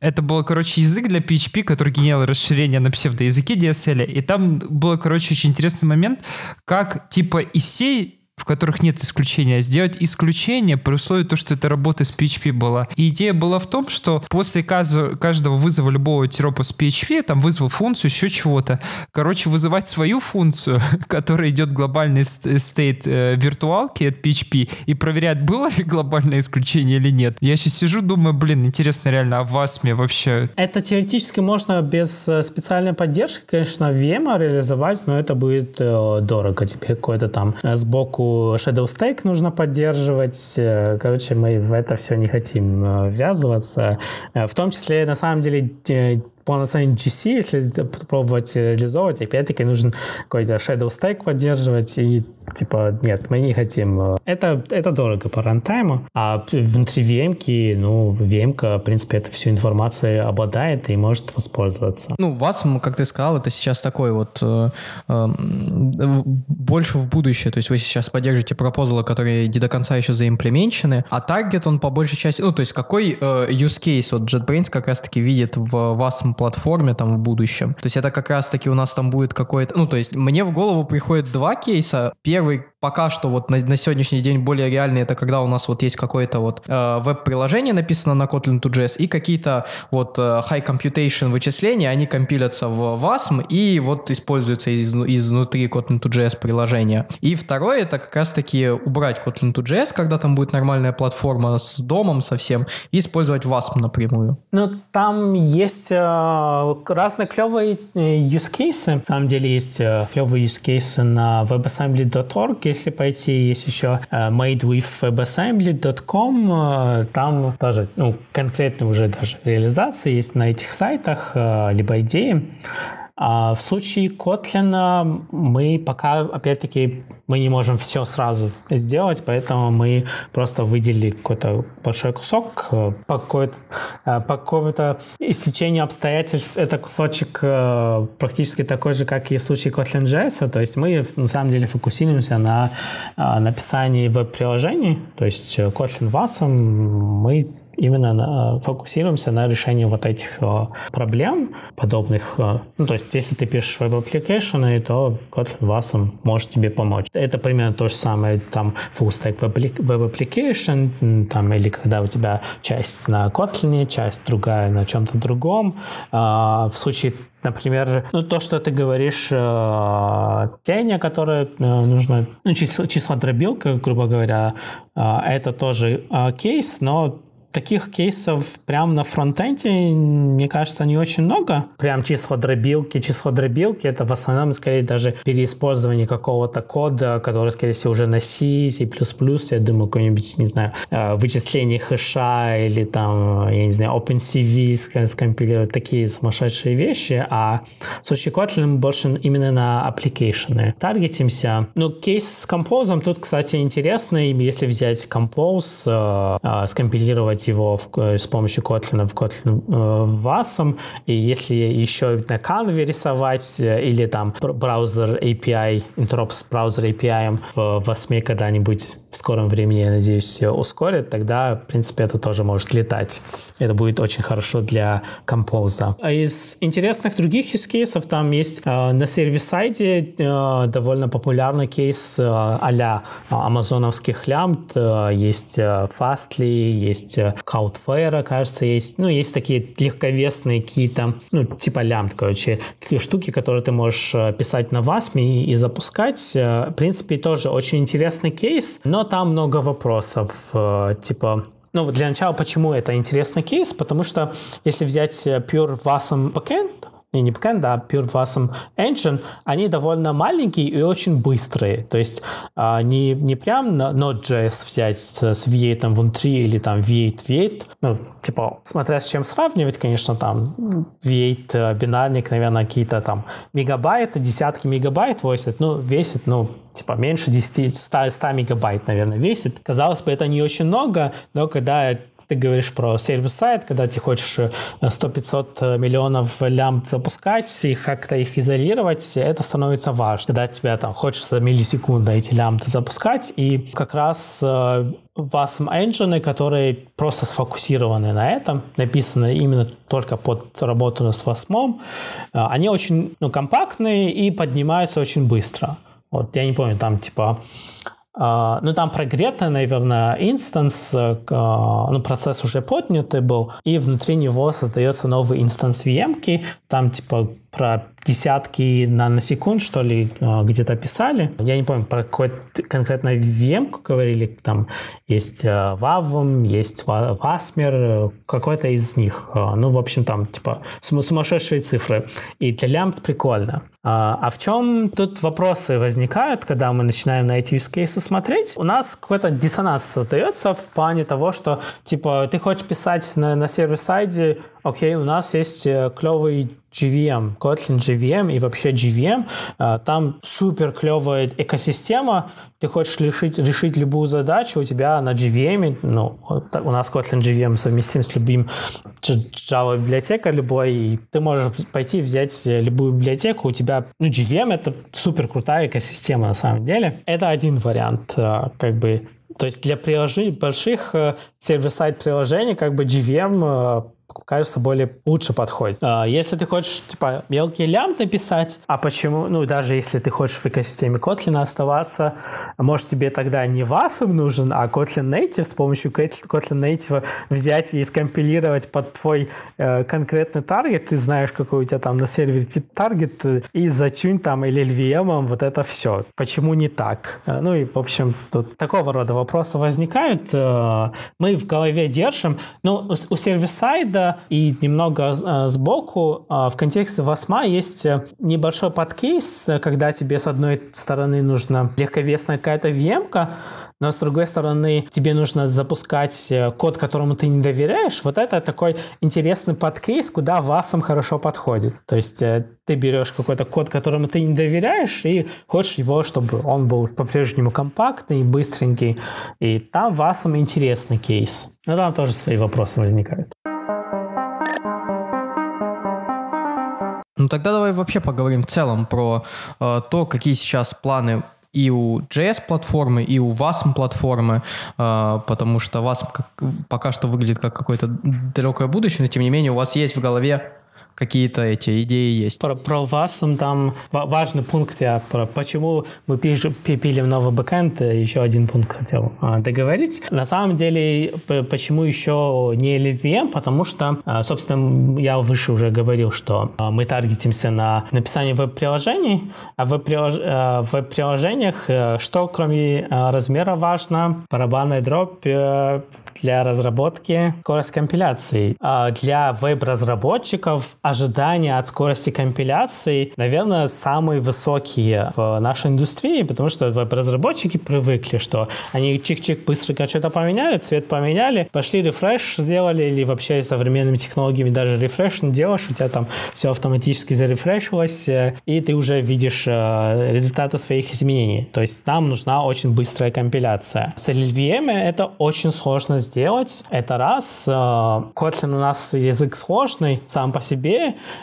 это был, короче, язык для пи эйч пи, который генерил расширение на псевдоязыке ди эс эль, и там был, короче, очень интересный момент, как, типа, из сей, в которых нет исключения, сделать исключение при условии того, что это работа с пи эйч пи была. И идея была в том, что после каждого вызова любого тиропа с пи эйч пи, там вызвал функцию, еще чего-то. Короче, вызывать свою функцию, которая идет глобальный стейт виртуалки от пи эйч пи, и проверять, было ли глобальное исключение или нет. Я сейчас сижу, думаю, блин, интересно реально, а в васм вообще... Это теоретически можно без специальной поддержки, конечно, ви эм реализовать, но это будет дорого. Тебе какой-то там сбоку Shadow Stake нужно поддерживать. Короче, мы в это все не хотим ввязываться. В том числе, на самом деле, полноценный джи си, если пробовать реализовывать, опять-таки нужен какой-то Shadow Stake поддерживать, и типа, нет, мы не хотим. Это, это дорого по рантайму, а внутри ви эм-ки, ну, ви эм-ка, в принципе, это всю информацию обладает и может воспользоваться. Ну, васм, как ты сказал, это сейчас такой вот э, э, больше в будущее, то есть вы сейчас поддержите пропозалы, которые не до конца еще заимплеменчены, а таргет он по большей части, ну, то есть какой э, use case вот JetBrains как раз-таки видит в васм платформе там в будущем. То есть это как раз-таки у нас там будет какой-то... Ну, то есть мне в голову приходят два кейса. Первый пока что вот на, на сегодняшний день более реальный, это когда у нас вот есть какое-то вот э, веб-приложение написано на Kotlin/джей эс и какие-то вот э, high computation вычисления, они компилятся в васм и вот используются из, изнутри Kotlin/джей эс приложения. И второе, это как раз-таки убрать Kotlin/джей эс, когда там будет нормальная платформа с домом совсем, и использовать васм напрямую. Ну, там есть э, разные клевые use cases. На самом деле есть э, клевые use cases на веб ассембли точка орг. Если пойти, есть еще мейд виз веб ассембли точка ком, там тоже, ну, конкретно уже даже реализации есть на этих сайтах, либо идеи. А в случае Kotlin мы пока, опять-таки, мы не можем все сразу сделать, поэтому мы просто выделили какой-то большой кусок. По какому-то истечению обстоятельств этот кусочек практически такой же, как и в случае Kotlin.js. То есть мы, на самом деле, фокусируемся на написании веб-приложений. То есть Kotlin.wasm мы именно на, фокусируемся на решении вот этих о, проблем подобных. О, ну, то есть, если ты пишешь веб-аппликейшены, то Kotlin/wasm может тебе помочь. Это примерно то же самое, там, full-stack веб-аппликейшн, там, или когда у тебя часть на Kotlin, часть другая на чем-то другом. А, в случае, например, ну, то, что ты говоришь, э, тень, которое э, нужно, ну, число, число дробилка, грубо говоря, э, это тоже э, кейс, но таких кейсов прямо на фронтенде, мне кажется, не очень много. Прям число дробилки, число дробилки, это в основном, скорее, даже переиспользование какого-то кода, который, скорее всего, уже на C, C++, я думаю, какое-нибудь, не знаю, вычисление хэша или там, я не знаю, OpenCV скомпилировать, такие сумасшедшие вещи. А в случае Kotlin мы больше именно на аппликейшены таргетимся. Ну, кейс с Compose тут, кстати, интересный. Если взять Compose, скомпилировать его в, с помощью Kotlin в Kotlin/wasm, и если еще на Canva рисовать или там браузер эй пи ай, интероп с браузер эй пи ай в восьми когда-нибудь в скором времени, я надеюсь, ускорит, тогда, в принципе, это тоже может летать. Это будет очень хорошо для Compose. Из интересных других use кейсов там есть э, на сервис-сайде э, довольно популярный кейс э, а-ля амазоновских лямбд. Э, есть э, Fastly, есть Cloudflare, кажется, есть. Ну, есть такие легковесные какие-то, ну, типа лямбд, короче, штуки, которые ты можешь писать на wasm и, и запускать. В принципе, тоже очень интересный кейс, но там много вопросов, типа... Ну, для начала, почему это интересный кейс? Потому что, если взять Pure wasm Backend, не, не backend, а Pure wasm Engine, они довольно маленькие и очень быстрые. То есть не, не прям Node.js взять с, с ви восемь внутри или там ви восемь, ви восемь. Ну, типа, смотря с чем сравнивать, конечно, там ви восемь бинарник, наверное, какие-то там мегабайты, десятки мегабайт весит, ну, весит, ну, типа меньше десяти, ста, ста мегабайт, наверное, весит. Казалось бы, это не очень много, но когда ты говоришь про сервис-сайт, когда ты хочешь сто-пятьсот миллионов лямбд запускать и как-то их изолировать, это становится важно. Когда тебя там хочется миллисекунды эти лямбды запускать, и как раз wasm engine, которые просто сфокусированы на этом, написаны именно только под работу с wasm, они очень, ну, компактные и поднимаются очень быстро. Вот, я не помню, там типа... Uh, ну, там прогрета, наверное, инстанс, uh, ну, процесс уже поднятый был, и внутри него создается новый инстанс ви эм-ки, там, типа, про десятки наносекунд, что ли, где-то писали. Я не помню, про какой-то конкретно ви эм-ку говорили, там есть вавм, есть васмер, какой-то из них. Ну, в общем, там, типа, сумасшедшие цифры. И для лямбд прикольно. А в чем тут вопросы возникают, когда мы начинаем на эти use cases смотреть? У нас какой-то диссонанс создается в плане того, что, типа, ты хочешь писать на, на сервис-сайде, окей, у нас есть клевый джей ви эм, Kotlin джей ви эм и вообще джей ви эм. Там супер клевая экосистема. Ты хочешь решить, решить любую задачу, у тебя на джей ви эм, ну, у нас Kotlin джей ви эм совместим с любым Java библиотекой любой, и ты можешь пойти взять любую библиотеку, у тебя, ну, джей ви эм это супер крутая экосистема на самом деле. Это один вариант, как бы, то есть для приложений, больших сервис-сайт приложений, как бы джей ви эм кажется, более лучше подходит. Если ты хочешь, типа, мелкий лямбд написать, а почему, ну, даже если ты хочешь в экосистеме Kotlin оставаться, может, тебе тогда не wasm нужен, а Kotlin Native, с помощью Kotlin Native взять и скомпилировать под твой э, конкретный таргет, ты знаешь, какой у тебя там на сервере таргет, и зачунь там эл эл ви эм вот это все. Почему не так? Ну, и, в общем, тут такого рода вопросы возникают. Мы в голове держим, но у сервис-сайда и немного э, сбоку э, в контексте восьма есть небольшой подкейс, когда тебе с одной стороны нужна легковесная какая-то ви эм-ка, но с другой стороны тебе нужно запускать код, которому ты не доверяешь, вот это такой интересный подкейс, куда васом хорошо подходит. То есть ты берешь какой-то код, которому ты не доверяешь, и хочешь его, чтобы он был по-прежнему компактный, быстренький, и там васом интересный кейс. Но там тоже свои вопросы возникают. Ну тогда давай вообще поговорим в целом про э, то, какие сейчас планы и у джей эс-платформы, и у васм-платформы, э, потому что васм как, пока что выглядит как какое-то далекое будущее, но тем не менее у вас есть в голове какие-то эти идеи есть. Про, про васм там важный пункт, я про почему мы пилим новый бэкэнд, еще один пункт хотел договорить. На самом деле, почему еще не эл эл ви эм, потому что, собственно, я выше уже говорил, что мы таргетимся на написание веб-приложений, а в веб-приложениях, что кроме размера важно, барабанная дробь для разработки, скорость компиляции. Для веб-разработчиков ожидания от скорости компиляции, наверное, самые высокие в нашей индустрии, потому что веб-разработчики привыкли, что они чик-чик быстренько что-то поменяли, цвет поменяли, пошли рефреш сделали, или вообще современными технологиями даже рефреш не делаешь, у тебя там все автоматически зарефрешилось, и ты уже видишь результаты своих изменений. То есть нам нужна очень быстрая компиляция. С эл эл ви эм это очень сложно сделать. Это раз. Kotlin у нас язык сложный сам по себе,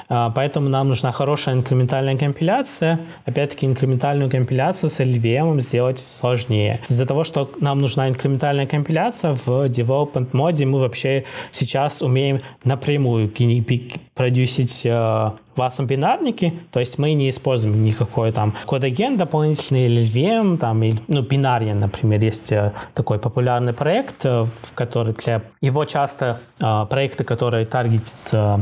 поэтому нам нужна хорошая инкрементальная компиляция. Опять-таки, инкрементальную компиляцию с эл ви эм сделать сложнее. Из-за того, что нам нужна инкрементальная компиляция, в development mode мы вообще сейчас умеем напрямую продюсить васм-бинарники, то есть мы не используем никакой там кодоген дополнительный или эл ви эм, там, или, ну, бинария, например, есть такой популярный проект, в который для его часто э, проекты, которые таргетят э,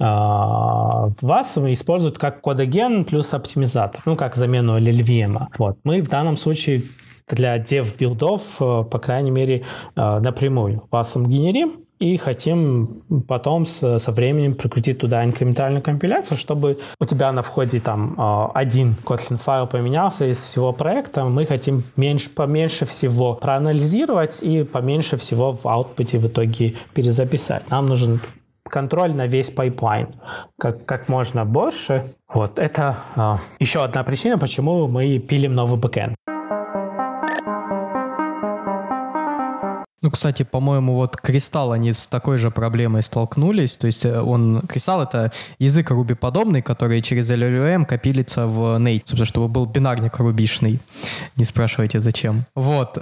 э, васм, используют как кодоген плюс оптимизатор, ну, как замену эл эл ви эм. Вот. Мы в данном случае для дев-билдов, э, по крайней мере, э, напрямую васм генерим, и хотим потом со временем прикрутить туда инкрементальную компиляцию, чтобы у тебя на входе там один Kotlin файл поменялся из всего проекта, мы хотим меньше, поменьше всего проанализировать и поменьше всего в аутпуте в итоге перезаписать. Нам нужен контроль на весь пайплайн, как, как можно больше. Вот это а, еще одна причина, почему мы пилим новый бэкэнд. Ну, кстати, по-моему, вот Кристалл, они с такой же проблемой столкнулись. То есть он, Кристалл — это язык руби-подобный, который через эл эл ви эм копилится в Native, собственно, чтобы был бинарник рубишный. Не спрашивайте, зачем. Вот. И,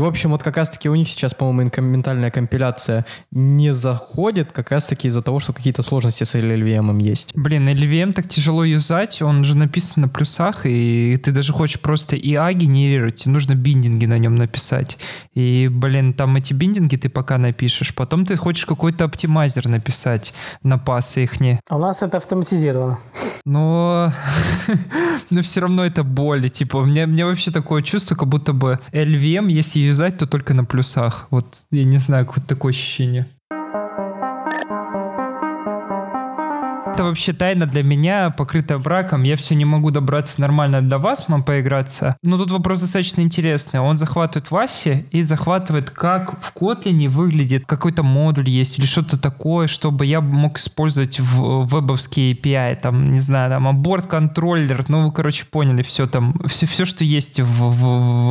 в общем, вот как раз-таки у них сейчас, по-моему, инкрементальная компиляция не заходит как раз-таки из-за того, что какие-то сложности с эл эл ви эм есть. Блин, эл эл ви эм так тяжело юзать, он же написан на плюсах, и ты даже хочешь просто ай эй генерировать, нужно биндинги на нем написать. И, блин, там эти биндинги ты пока напишешь, потом ты хочешь какой-то оптимайзер написать на пасы ихние. А у нас это автоматизировано. Но... но все равно это боль. Типа, у меня, у меня вообще такое чувство, как будто бы эл ви эм, если юзать, то только на плюсах. Вот, я не знаю, какое-то такое ощущение. Это вообще тайна для меня, покрытая браком. Я все не могу добраться нормально до васм поиграться. Но тут вопрос достаточно интересный. Он захватывает васи и захватывает, как в Kotlin выглядит какой-то модуль есть или что-то такое, чтобы я мог использовать в вебовские эй пи ай. Там, не знаю, там аборт-контроллер. Ну, вы, короче, поняли все там. Все, все что есть в, в,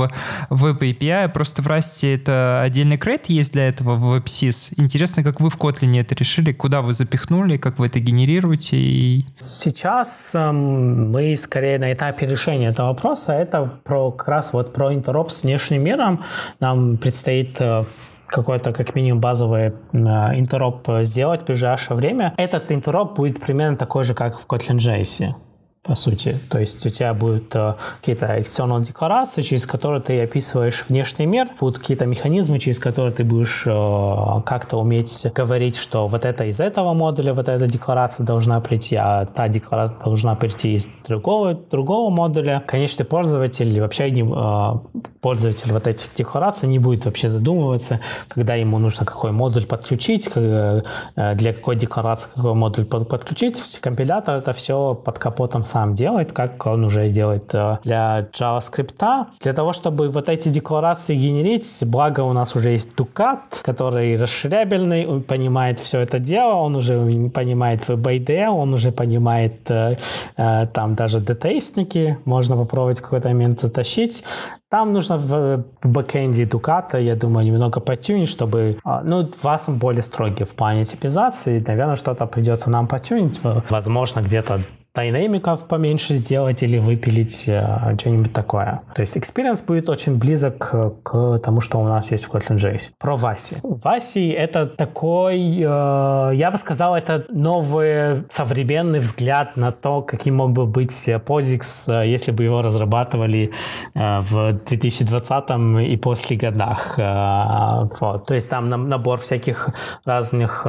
в веб-эй пи ай. Просто в Rust это отдельный крейт есть для этого в WebSys. Интересно, как вы в Kotlin это решили, куда вы запихнули, как вы это генерируете. Сейчас эм, мы скорее на этапе решения этого вопроса. Это про, как раз вот про интероп с внешним миром. Нам предстоит э, какое-то как минимум базовое э, интероп сделать в ближайшее время. Этот интероп будет примерно такой же, как в Kotlin.js. По сути, то есть у тебя будут э, какие-то external декларации, через которые ты описываешь внешний мир, будут какие-то механизмы, через которые ты будешь э, как-то уметь говорить, что вот это из этого модуля, вот эта декларация должна прийти, а та декларация должна прийти из другого, другого модуля. Конечно, пользователь вообще не, э, пользователь вот этих деклараций не будет вообще задумываться, когда ему нужно какой модуль подключить, для какой декларации какой модуль подключить. Компилятор это все под капотом сам делает, как он уже делает для JavaScript. Для того, чтобы вот эти декларации генерить, благо у нас уже есть Ducat, который расширябельный, он понимает все это дело, он уже понимает вэ бэ дэ, он уже понимает там даже дэтейсники, можно попробовать в какой-то момент затащить. Там нужно в, в бэкэнде Ducat, я думаю, немного потюнить, чтобы... Ну, васм более строгий в плане типизации, наверное, что-то придется нам потюнить. Возможно, где-то динамиков поменьше сделать или выпилить, что-нибудь такое. То есть experience будет очень близок к, к тому, что у нас есть в Kotlin.js. Про васи. васи — это такой, э, я бы сказал, это новый современный взгляд на то, каким мог бы быть POSIX, если бы его разрабатывали э, в две тысячи двадцатом и после годах. Э, вот. То есть там набор всяких разных...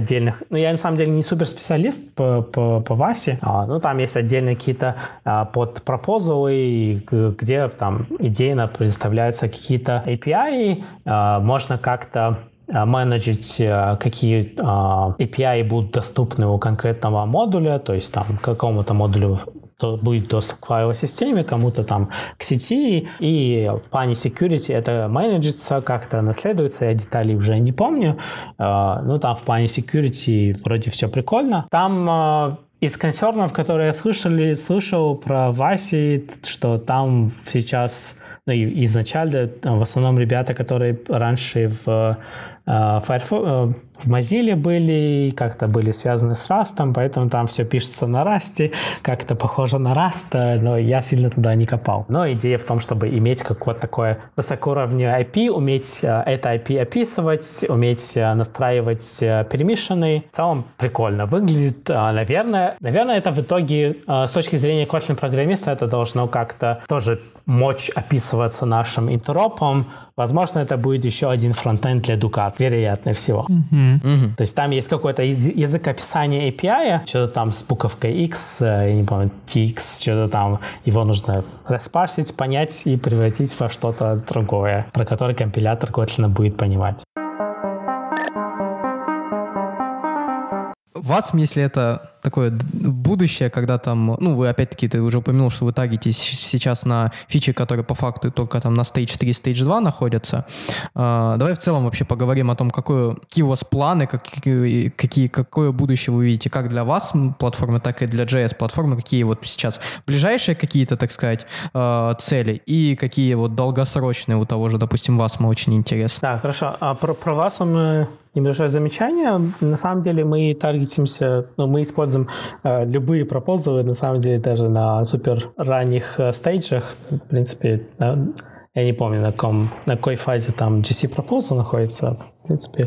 отдельных. Ну, я на самом деле не суперспециалист по, по, по васи. А, ну, там есть отдельные какие-то а, под пропозалы, где там идейно представляются какие-то эй пи ай. А, можно как-то менеджить, какие а, эй пи ай будут доступны у конкретного модуля, то есть там какому-то модулю будет доступ к файловой системе, кому-то там к сети, и в плане security это менеджится, как-то наследуется, я деталей уже не помню, ну там в плане security вроде все прикольно. Там из консернов, которые я слышали, слышал про васи, что там сейчас, ну и изначально в основном ребята, которые раньше в Firefox, в Mozilla были, как-то были связаны с Rust, поэтому там все пишется на Rust, как-то похоже на Rust, но я сильно туда не копал. Но идея в том, чтобы иметь какое-то такое высокоуровневое ай пи, уметь это ай пи описывать, уметь настраивать пермишены. В целом прикольно выглядит. Наверное, наверное, это в итоге с точки зрения Kotlin-программиста это должно как-то тоже мочь описываться нашим интеропом. Возможно, это будет еще один фронтенд для Ducat, вероятнее всего. Mm-hmm. Mm-hmm. То есть там есть какой-то язык описания эй пи ай, что-то там с буковкой X, я не помню, ти икс, что-то там, его нужно распарсить, понять и превратить во что-то другое, про которое компилятор Kotlin будет понимать. васм, если это такое будущее, когда там, ну, вы опять-таки, ты уже упомянул, что вы тагитесь сейчас на фичи, которые по факту только там на стейдж три, стейдж два находятся. А, давай в целом вообще поговорим о том, какое, какие у вас планы, как, какие, какое будущее вы видите, как для васм платформы, так и для джей эс-платформы, какие вот сейчас ближайшие какие-то, так сказать, цели и какие вот долгосрочные у того же, допустим, васм очень интересно. Да, хорошо. А про, про васм... Небольшое замечание. На самом деле мы таргетимся, ну, мы используем э, любые пропозалы, на самом деле даже на супер ранних э, стейджах, в принципе, э, я не помню, на, ком, на какой фазе там джи си Proposal находится. В принципе,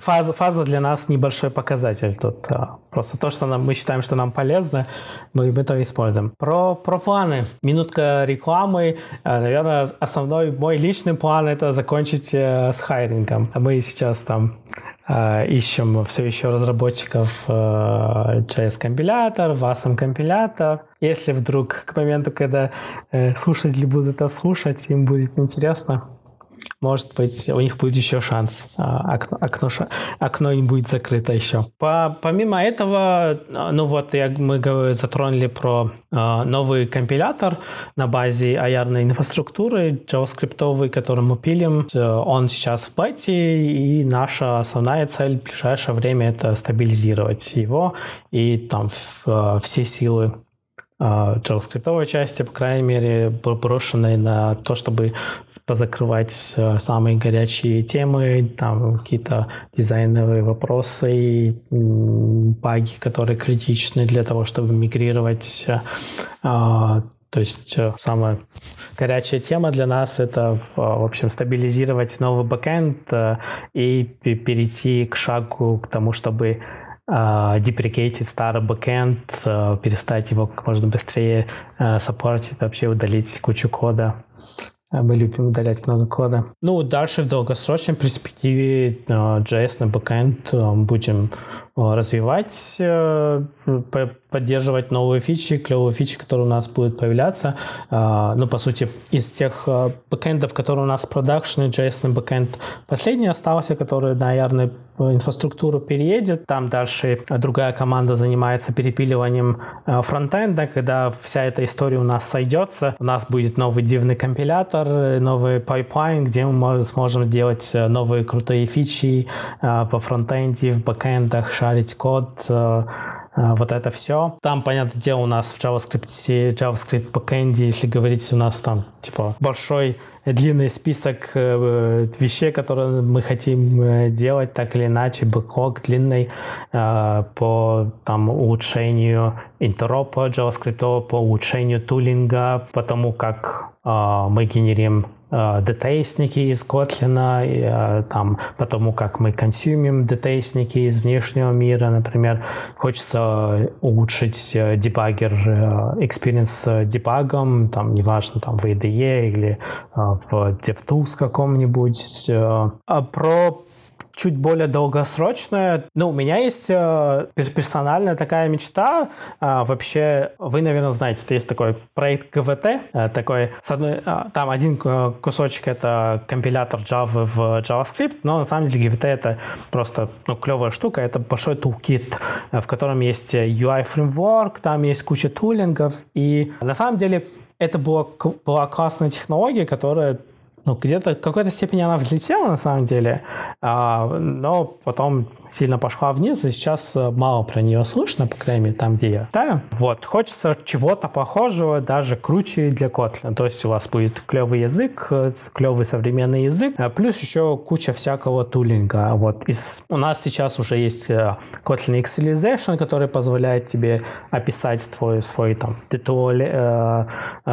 фаза, фаза для нас небольшой показатель тут. Просто то, что нам, мы считаем, что нам полезно, мы это используем. Про, про планы. Минутка рекламы. Наверное, основной мой личный план — это закончить с хайрингом. Мы сейчас там ищем все еще разработчиков джей эс-компилятор, васм-компилятор. Если вдруг к моменту, когда слушатели будут это слушать, им будет интересно, может быть, у них будет еще шанс. Окно, окно, окно не будет закрыто еще. По, помимо этого, ну вот, я, мы говорю, затронули про э, новый компилятор на базе ай ар-ной инфраструктуры, JavaScript-овый, который мы пилим. Он сейчас в бете, и наша основная цель в ближайшее время — это стабилизировать его и там в, в, все силы JavaScript-овой части, по крайней мере, брошенной на то, чтобы позакрывать самые горячие темы, там какие-то дизайновые вопросы, баги, которые критичны для того, чтобы мигрировать. То есть самая горячая тема для нас — это, в общем, стабилизировать новый бэкэнд и перейти к шагу к тому, чтобы деприкейтить старый бэкэнд, перестать его как можно быстрее саппортить, вообще удалить кучу кода. Мы любим удалять много кода. Ну, дальше в долгосрочной перспективе джей эс на бэкэнд будем развивать, поддерживать новые фичи, клевые фичи, которые у нас будут появляться. Ну, по сути, из тех бэкэндов, которые у нас в продакшене, джейсон бэкэнд последний остался, который, наверное, инфраструктуру переедет. Там дальше другая команда занимается перепиливанием фронтенда. Когда вся эта история у нас сойдется, у нас будет новый дивный компилятор, новый пайплайн, где мы сможем делать новые крутые фичи во фронтенде, в бэкэндах, шарить код, вот это все. Там, понятное дело, у нас в JavaScript, JavaScript backend, если говорить, у нас там типа большой длинный список вещей, которые мы хотим делать, так или иначе, бэклог длинный по там улучшению интеропа JavaScript, по улучшению тулинга, по тому, как мы генерим детейсники из Kotlin, там, потому как мы консюмим детейсники из внешнего мира, например. Хочется улучшить дебаггер, экспириенс с дебагом, там, неважно, там, в ай ди и или в DevTools каком-нибудь. А про чуть более долгосрочное. Ну, у меня есть э, персональная такая мечта. А, вообще, вы, наверное, знаете, есть такой проект джи ви ти, э, такой, с одной, э, там один кусочек — это компилятор Java в JavaScript, но на самом деле джи ви ти — это просто, ну, клевая штука, это большой toolkit, в котором есть ю ай-фреймворк, там есть куча тулингов, и на самом деле это была, была классная технология, которая, ну, где-то в какой-то степени она взлетела на самом деле, но потом сильно пошла вниз, и сейчас мало про нее слышно, по крайней мере, там, где я читаю. Вот, хочется чего-то похожего, даже круче для Kotlin. То есть у вас будет клевый язык, клевый современный язык, плюс еще куча всякого тулинга. Вот. Из... У нас сейчас уже есть Kotlin Excelization, который позволяет тебе описать твой, свой там титули...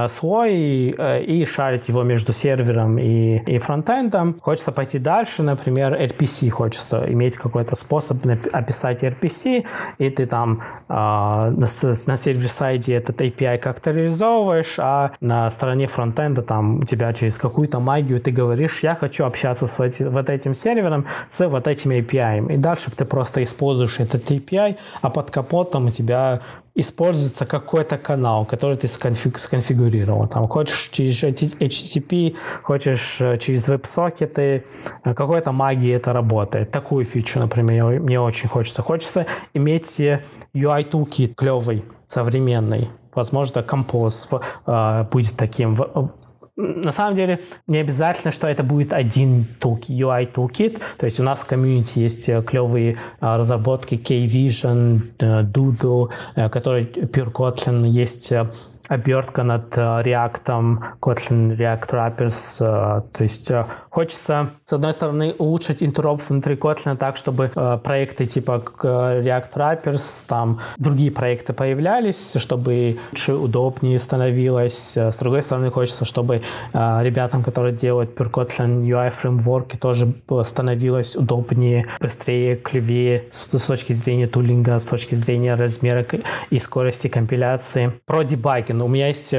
слой и шарить его между сервером и, и фронтендом. Хочется пойти дальше, например, эр пи си хочется иметь какой-то способ описать эр пи си, и ты там э, на, на сервер-сайде этот эй пи ай как-то реализовываешь, а на стороне фронтенда там у тебя через какую-то магию ты говоришь: я хочу общаться с вот, вот этим сервером, с вот этим эй пи ай. И дальше ты просто используешь этот эй пи ай, а под капотом у тебя используется какой-то канал, который ты сконфиг, сконфигурировал. Там, хочешь через эйч ти ти пи, хочешь через веб-сокеты, какой-то магии это работает. Такую фичу, например, мне очень хочется. Хочется иметь ю ай-toolkit клевый, современный. Возможно, Compose э, будет таким... На самом деле, не обязательно, что это будет один ю ай-toolkit. То есть у нас в комьюнити есть клевые разработки K-Vision, Doodle, которые Pure Kotlin, есть обертка над React, Kotlin React Wrappers. То есть хочется, с одной стороны, улучшить интероп внутри Kotlin так, чтобы проекты типа React Wrappers, там другие проекты появлялись, чтобы лучше, удобнее становилось. С другой стороны, хочется, чтобы ребятам, которые делают Pure Kotlin ю ай фреймворки, тоже становилось удобнее, быстрее, клевее с точки зрения тулинга, с точки зрения размера и скорости компиляции. Про дебаги. У меня есть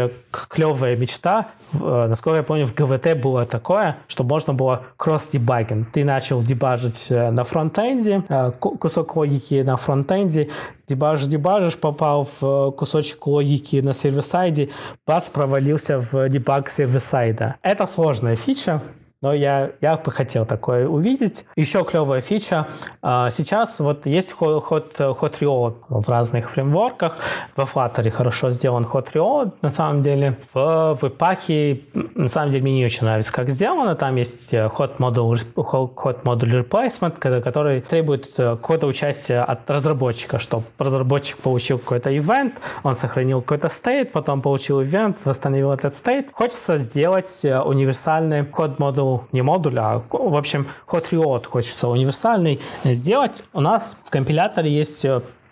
клевая мечта. Насколько я помню, в джи ви ти было такое, что можно было кросс-дебагинг. Ты начал дебажить на фронтенде, кусок логики на фронтенде, дебажишь-дебажишь, попал в кусочек логики на сервер-сайде, бац, провалился в дебаг сервер-сайда. Это сложная фича, но я, я бы хотел такое увидеть. Еще клевая фича. Сейчас вот есть hot reload в разных фреймворках. Во Flutter хорошо сделан hot reload, на самом деле. В Webpack, на самом деле, мне не очень нравится, как сделано. Там есть hot module, hot module replacement, который требует какого-то участия от разработчика, чтобы разработчик получил какой-то event, он сохранил какой-то стейт, потом получил event, восстановил этот стейт. Хочется сделать универсальный hot module, не модуль, а, в общем, hot reload хочется универсальный сделать. У нас в компиляторе есть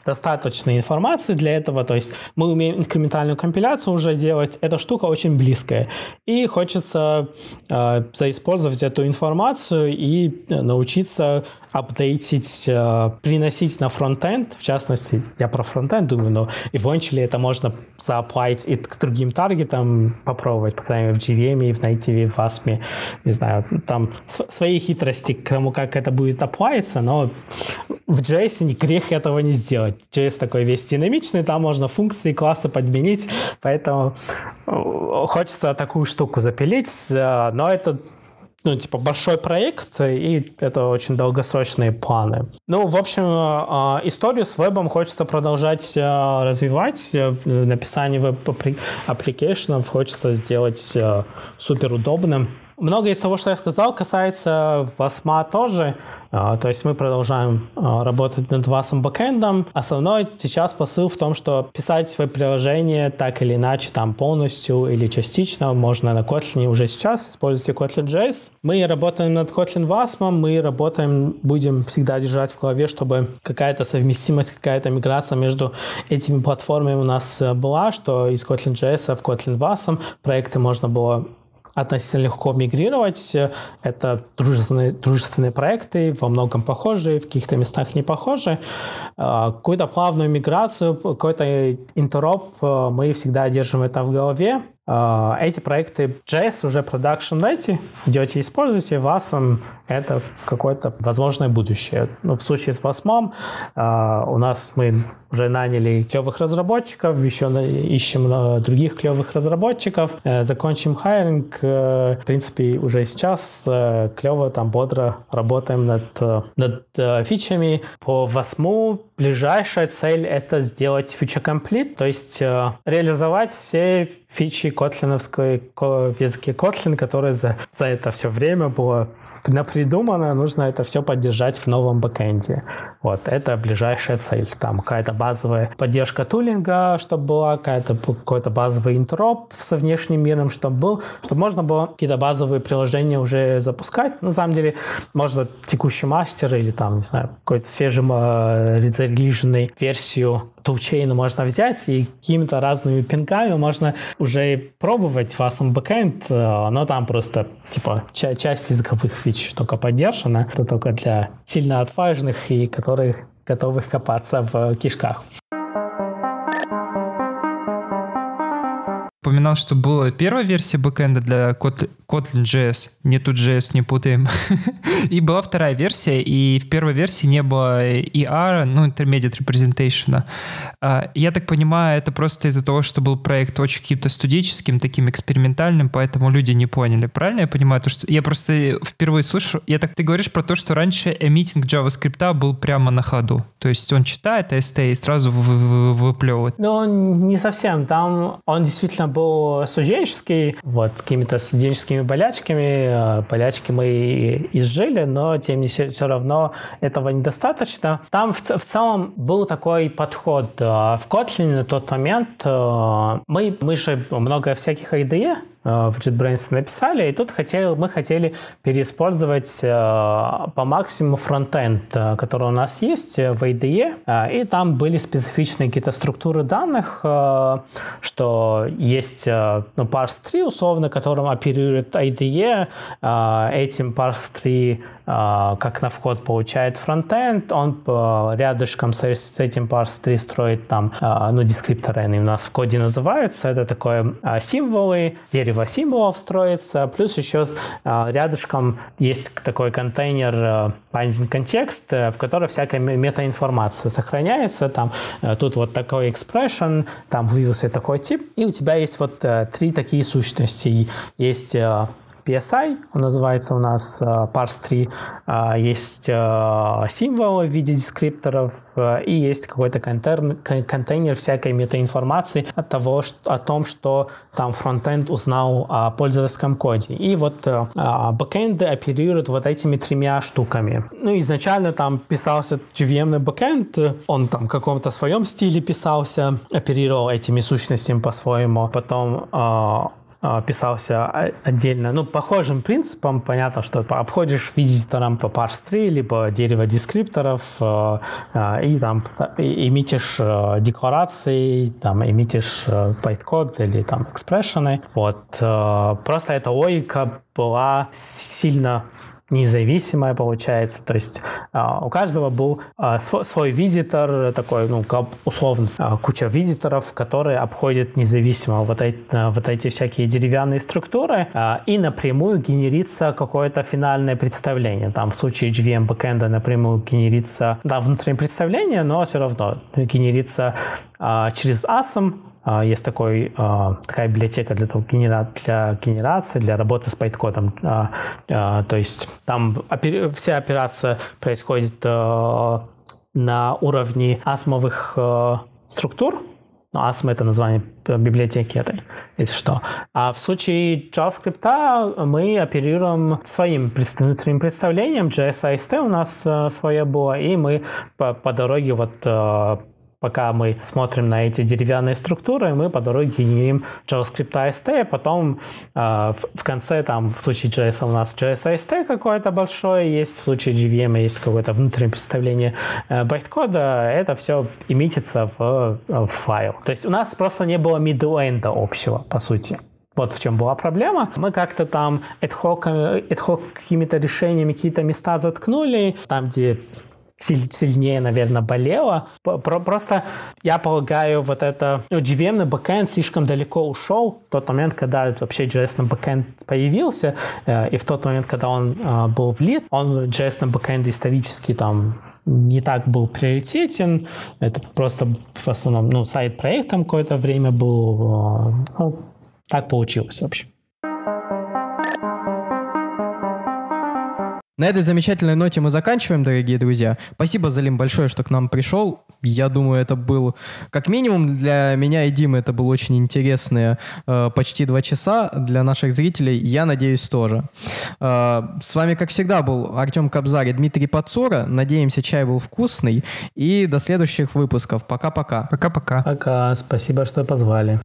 достаточной информации для этого, то есть мы умеем инкрементальную компиляцию уже делать, эта штука очень близкая, и хочется э, заиспользовать эту информацию и научиться апдейтить, э, приносить на фронтенд, в частности, я про фронтенд думаю, но eventually это можно зааплайить и к другим таргетам попробовать, по крайней мере, в джей ви эм, в Native, в васм, не знаю, там свои хитрости к тому, как это будет аплайиться, но в джей эс не грех этого не сделать. джей эс такой весь динамичный, там можно функции, классы подменить, поэтому хочется такую штуку запилить, но это, ну, типа, большой проект, и это очень долгосрочные планы. Ну, в общем, историю с вебом хочется продолжать развивать. В написании веб-аппликейшенов хочется сделать суперудобным. Многое из того, что я сказал, касается васм тоже. То есть мы продолжаем работать над васм бэкэндом. Основной сейчас посыл в том, что писать свое приложение так или иначе, там полностью или частично, можно на Kotlin уже сейчас. Используйте Kotlin.js. Мы работаем над Kotlin васм, мы работаем, будем всегда держать в голове, чтобы какая-то совместимость, какая-то миграция между этими платформами у нас была, что из Kotlin.js в Kotlin васм проекты можно было относительно легко мигрировать. Это дружественные, дружественные проекты, во многом похожие, в каких-то местах не похожи. Какую-то плавную миграцию, какой-то интероп, мы всегда держим это в голове. Эти проекты джей эс уже production ready, идете используйте, васм это какое-то возможное будущее. Ну, в случае с васм у нас мы уже наняли клевых разработчиков, еще ищем других клевых разработчиков, закончим хайринг, в принципе уже сейчас клево, там бодро работаем над, над фичами. По васм ближайшая цель это сделать фича комплит, то есть реализовать все фичи котлиновской в языке Kotlin, которые за, за это все время было напридумано, нужно это все поддержать в новом бэкэнде. Вот, это ближайшая цель. Там какая-то базовая поддержка тулинга, чтобы была, какая-то, какой-то базовый интероп со внешним миром, чтобы был, чтобы можно было какие-то базовые приложения уже запускать. На самом деле, можно текущий мастер или там, не знаю, какой-то свежим э, релизированную версию тулчейна можно взять и какими-то разными пингами можно уже пробовать васм бэкэнд, но там просто типа ча- часть языковых фич только поддержана, это только для сильно отважных и которые готовых копаться в кишках. Упоминал, что была первая версия бэкэнда для Kotlin.js, не тут джей эс, не путаем, и была вторая версия, и в первой версии не было и ар, ну, Intermediate Representation. Я так понимаю, это просто из-за того, что был проект очень каким-то студенческим, таким экспериментальным, поэтому люди не поняли. Правильно я понимаю? То, что я просто впервые слышу, я так, ты говоришь про то, что раньше эмитинг JavaScript был прямо на ходу, то есть он читает эс ти и сразу выплевывает. Ну, не совсем, там он действительно был студенческий, вот, какими-то студенческими болячками. Болячки мы изжили, но тем не все, все равно этого недостаточно. Там в, в целом был такой подход. В Kotlin на тот момент мы, мы же много всяких ай ди и в JetBrains написали, и тут хотел, мы хотели переиспользовать э, по максимуму фронтенд, э, который у нас есть в ай ди и, э, и там были специфичные какие-то структуры данных, э, что есть э, ну, парс три, условно, которым оперирует ай ди и, э, этим парс три Uh, как на вход получает фронтенд, он uh, рядышком с, с этим парс три строит там, uh, ну, дескрипторы, они у нас в коде называются, это такое uh, символы, дерево символов строится, плюс еще uh, рядышком есть такой контейнер uh, binding context, uh, в котором всякая метаинформация сохраняется, там, uh, тут вот такой expression, там вывелся такой тип, и у тебя есть вот uh, три такие сущности, есть uh, пи эс ай, он называется у нас парс три, есть символы в виде дескрипторов и есть какой-то контейнер всякой метаинформации от того, о том, что там фронтенд узнал о пользовательском коде. И вот бэкэнды оперируют вот этими тремя штуками. Ну, изначально там писался джей ви эм бэкэнд, он там в каком-то своем стиле писался, оперировал этими сущностями по-своему, потом писался отдельно. Ну, похожим принципом, понятно, что обходишь визитором то парс-трee, либо дерево дескрипторов, и там имитишь декларации, там имитишь байткод или там экспрессионы. Вот. Просто эта логика была сильно независимая, получается. То есть у каждого был свой визитор, такой, ну, условно, куча визиторов, которые обходят независимо вот эти, вот эти всякие деревянные структуры, и напрямую генерится какое-то финальное представление. Там в случае джей ви эм бэкэнда напрямую генерится, да, внутреннее представление, но все равно генерится через асм. Есть такой, такая библиотека для, того, генера... для генерации, для работы с байткодом. То есть там вся операция происходит на уровне асмовых структур. асм — это название библиотеки этой, если что. А в случае JavaScript мы оперируем своим внутренним представлением. джей эс эй эс ти у нас свое было, и мы по, по дороге вот... Пока мы смотрим на эти деревянные структуры, мы по дороге генерим JavaScript эй эс ти, потом э, в, в конце, там, в случае джей эс у нас джей эс эй эс ти какое-то большое есть, в случае джей ви эм есть какое-то внутреннее представление э, байткода, это все имитится в, в файл. То есть у нас просто не было middle-end общего, по сути. Вот в чем была проблема. Мы как-то там ad hoc, ad hoc какими-то решениями какие-то места заткнули, там, где... сильнее, наверное, болело. Просто, я полагаю, вот это... джей ви эм на бэкэнд слишком далеко ушел в тот момент, когда вообще джей эс на бэкэнд появился, и в тот момент, когда он был влит, он джей эс на бэкэнд исторически там не так был приоритетен. Это просто в основном, ну, сайд-проектом какое-то время был. Ну, так получилось, в общем. На этой замечательной ноте мы заканчиваем, дорогие друзья. Спасибо, Залим, большое, что к нам пришел. Я думаю, это был, как минимум, для меня и Димы, это было очень интересные э, почти два часа. Для наших зрителей, я надеюсь, тоже. Э, с вами, как всегда, был Артем Кобзарь и Дмитрий Пацура. Надеемся, чай был вкусный. И до следующих выпусков. Пока-пока. Пока-пока. Пока. Спасибо, что позвали.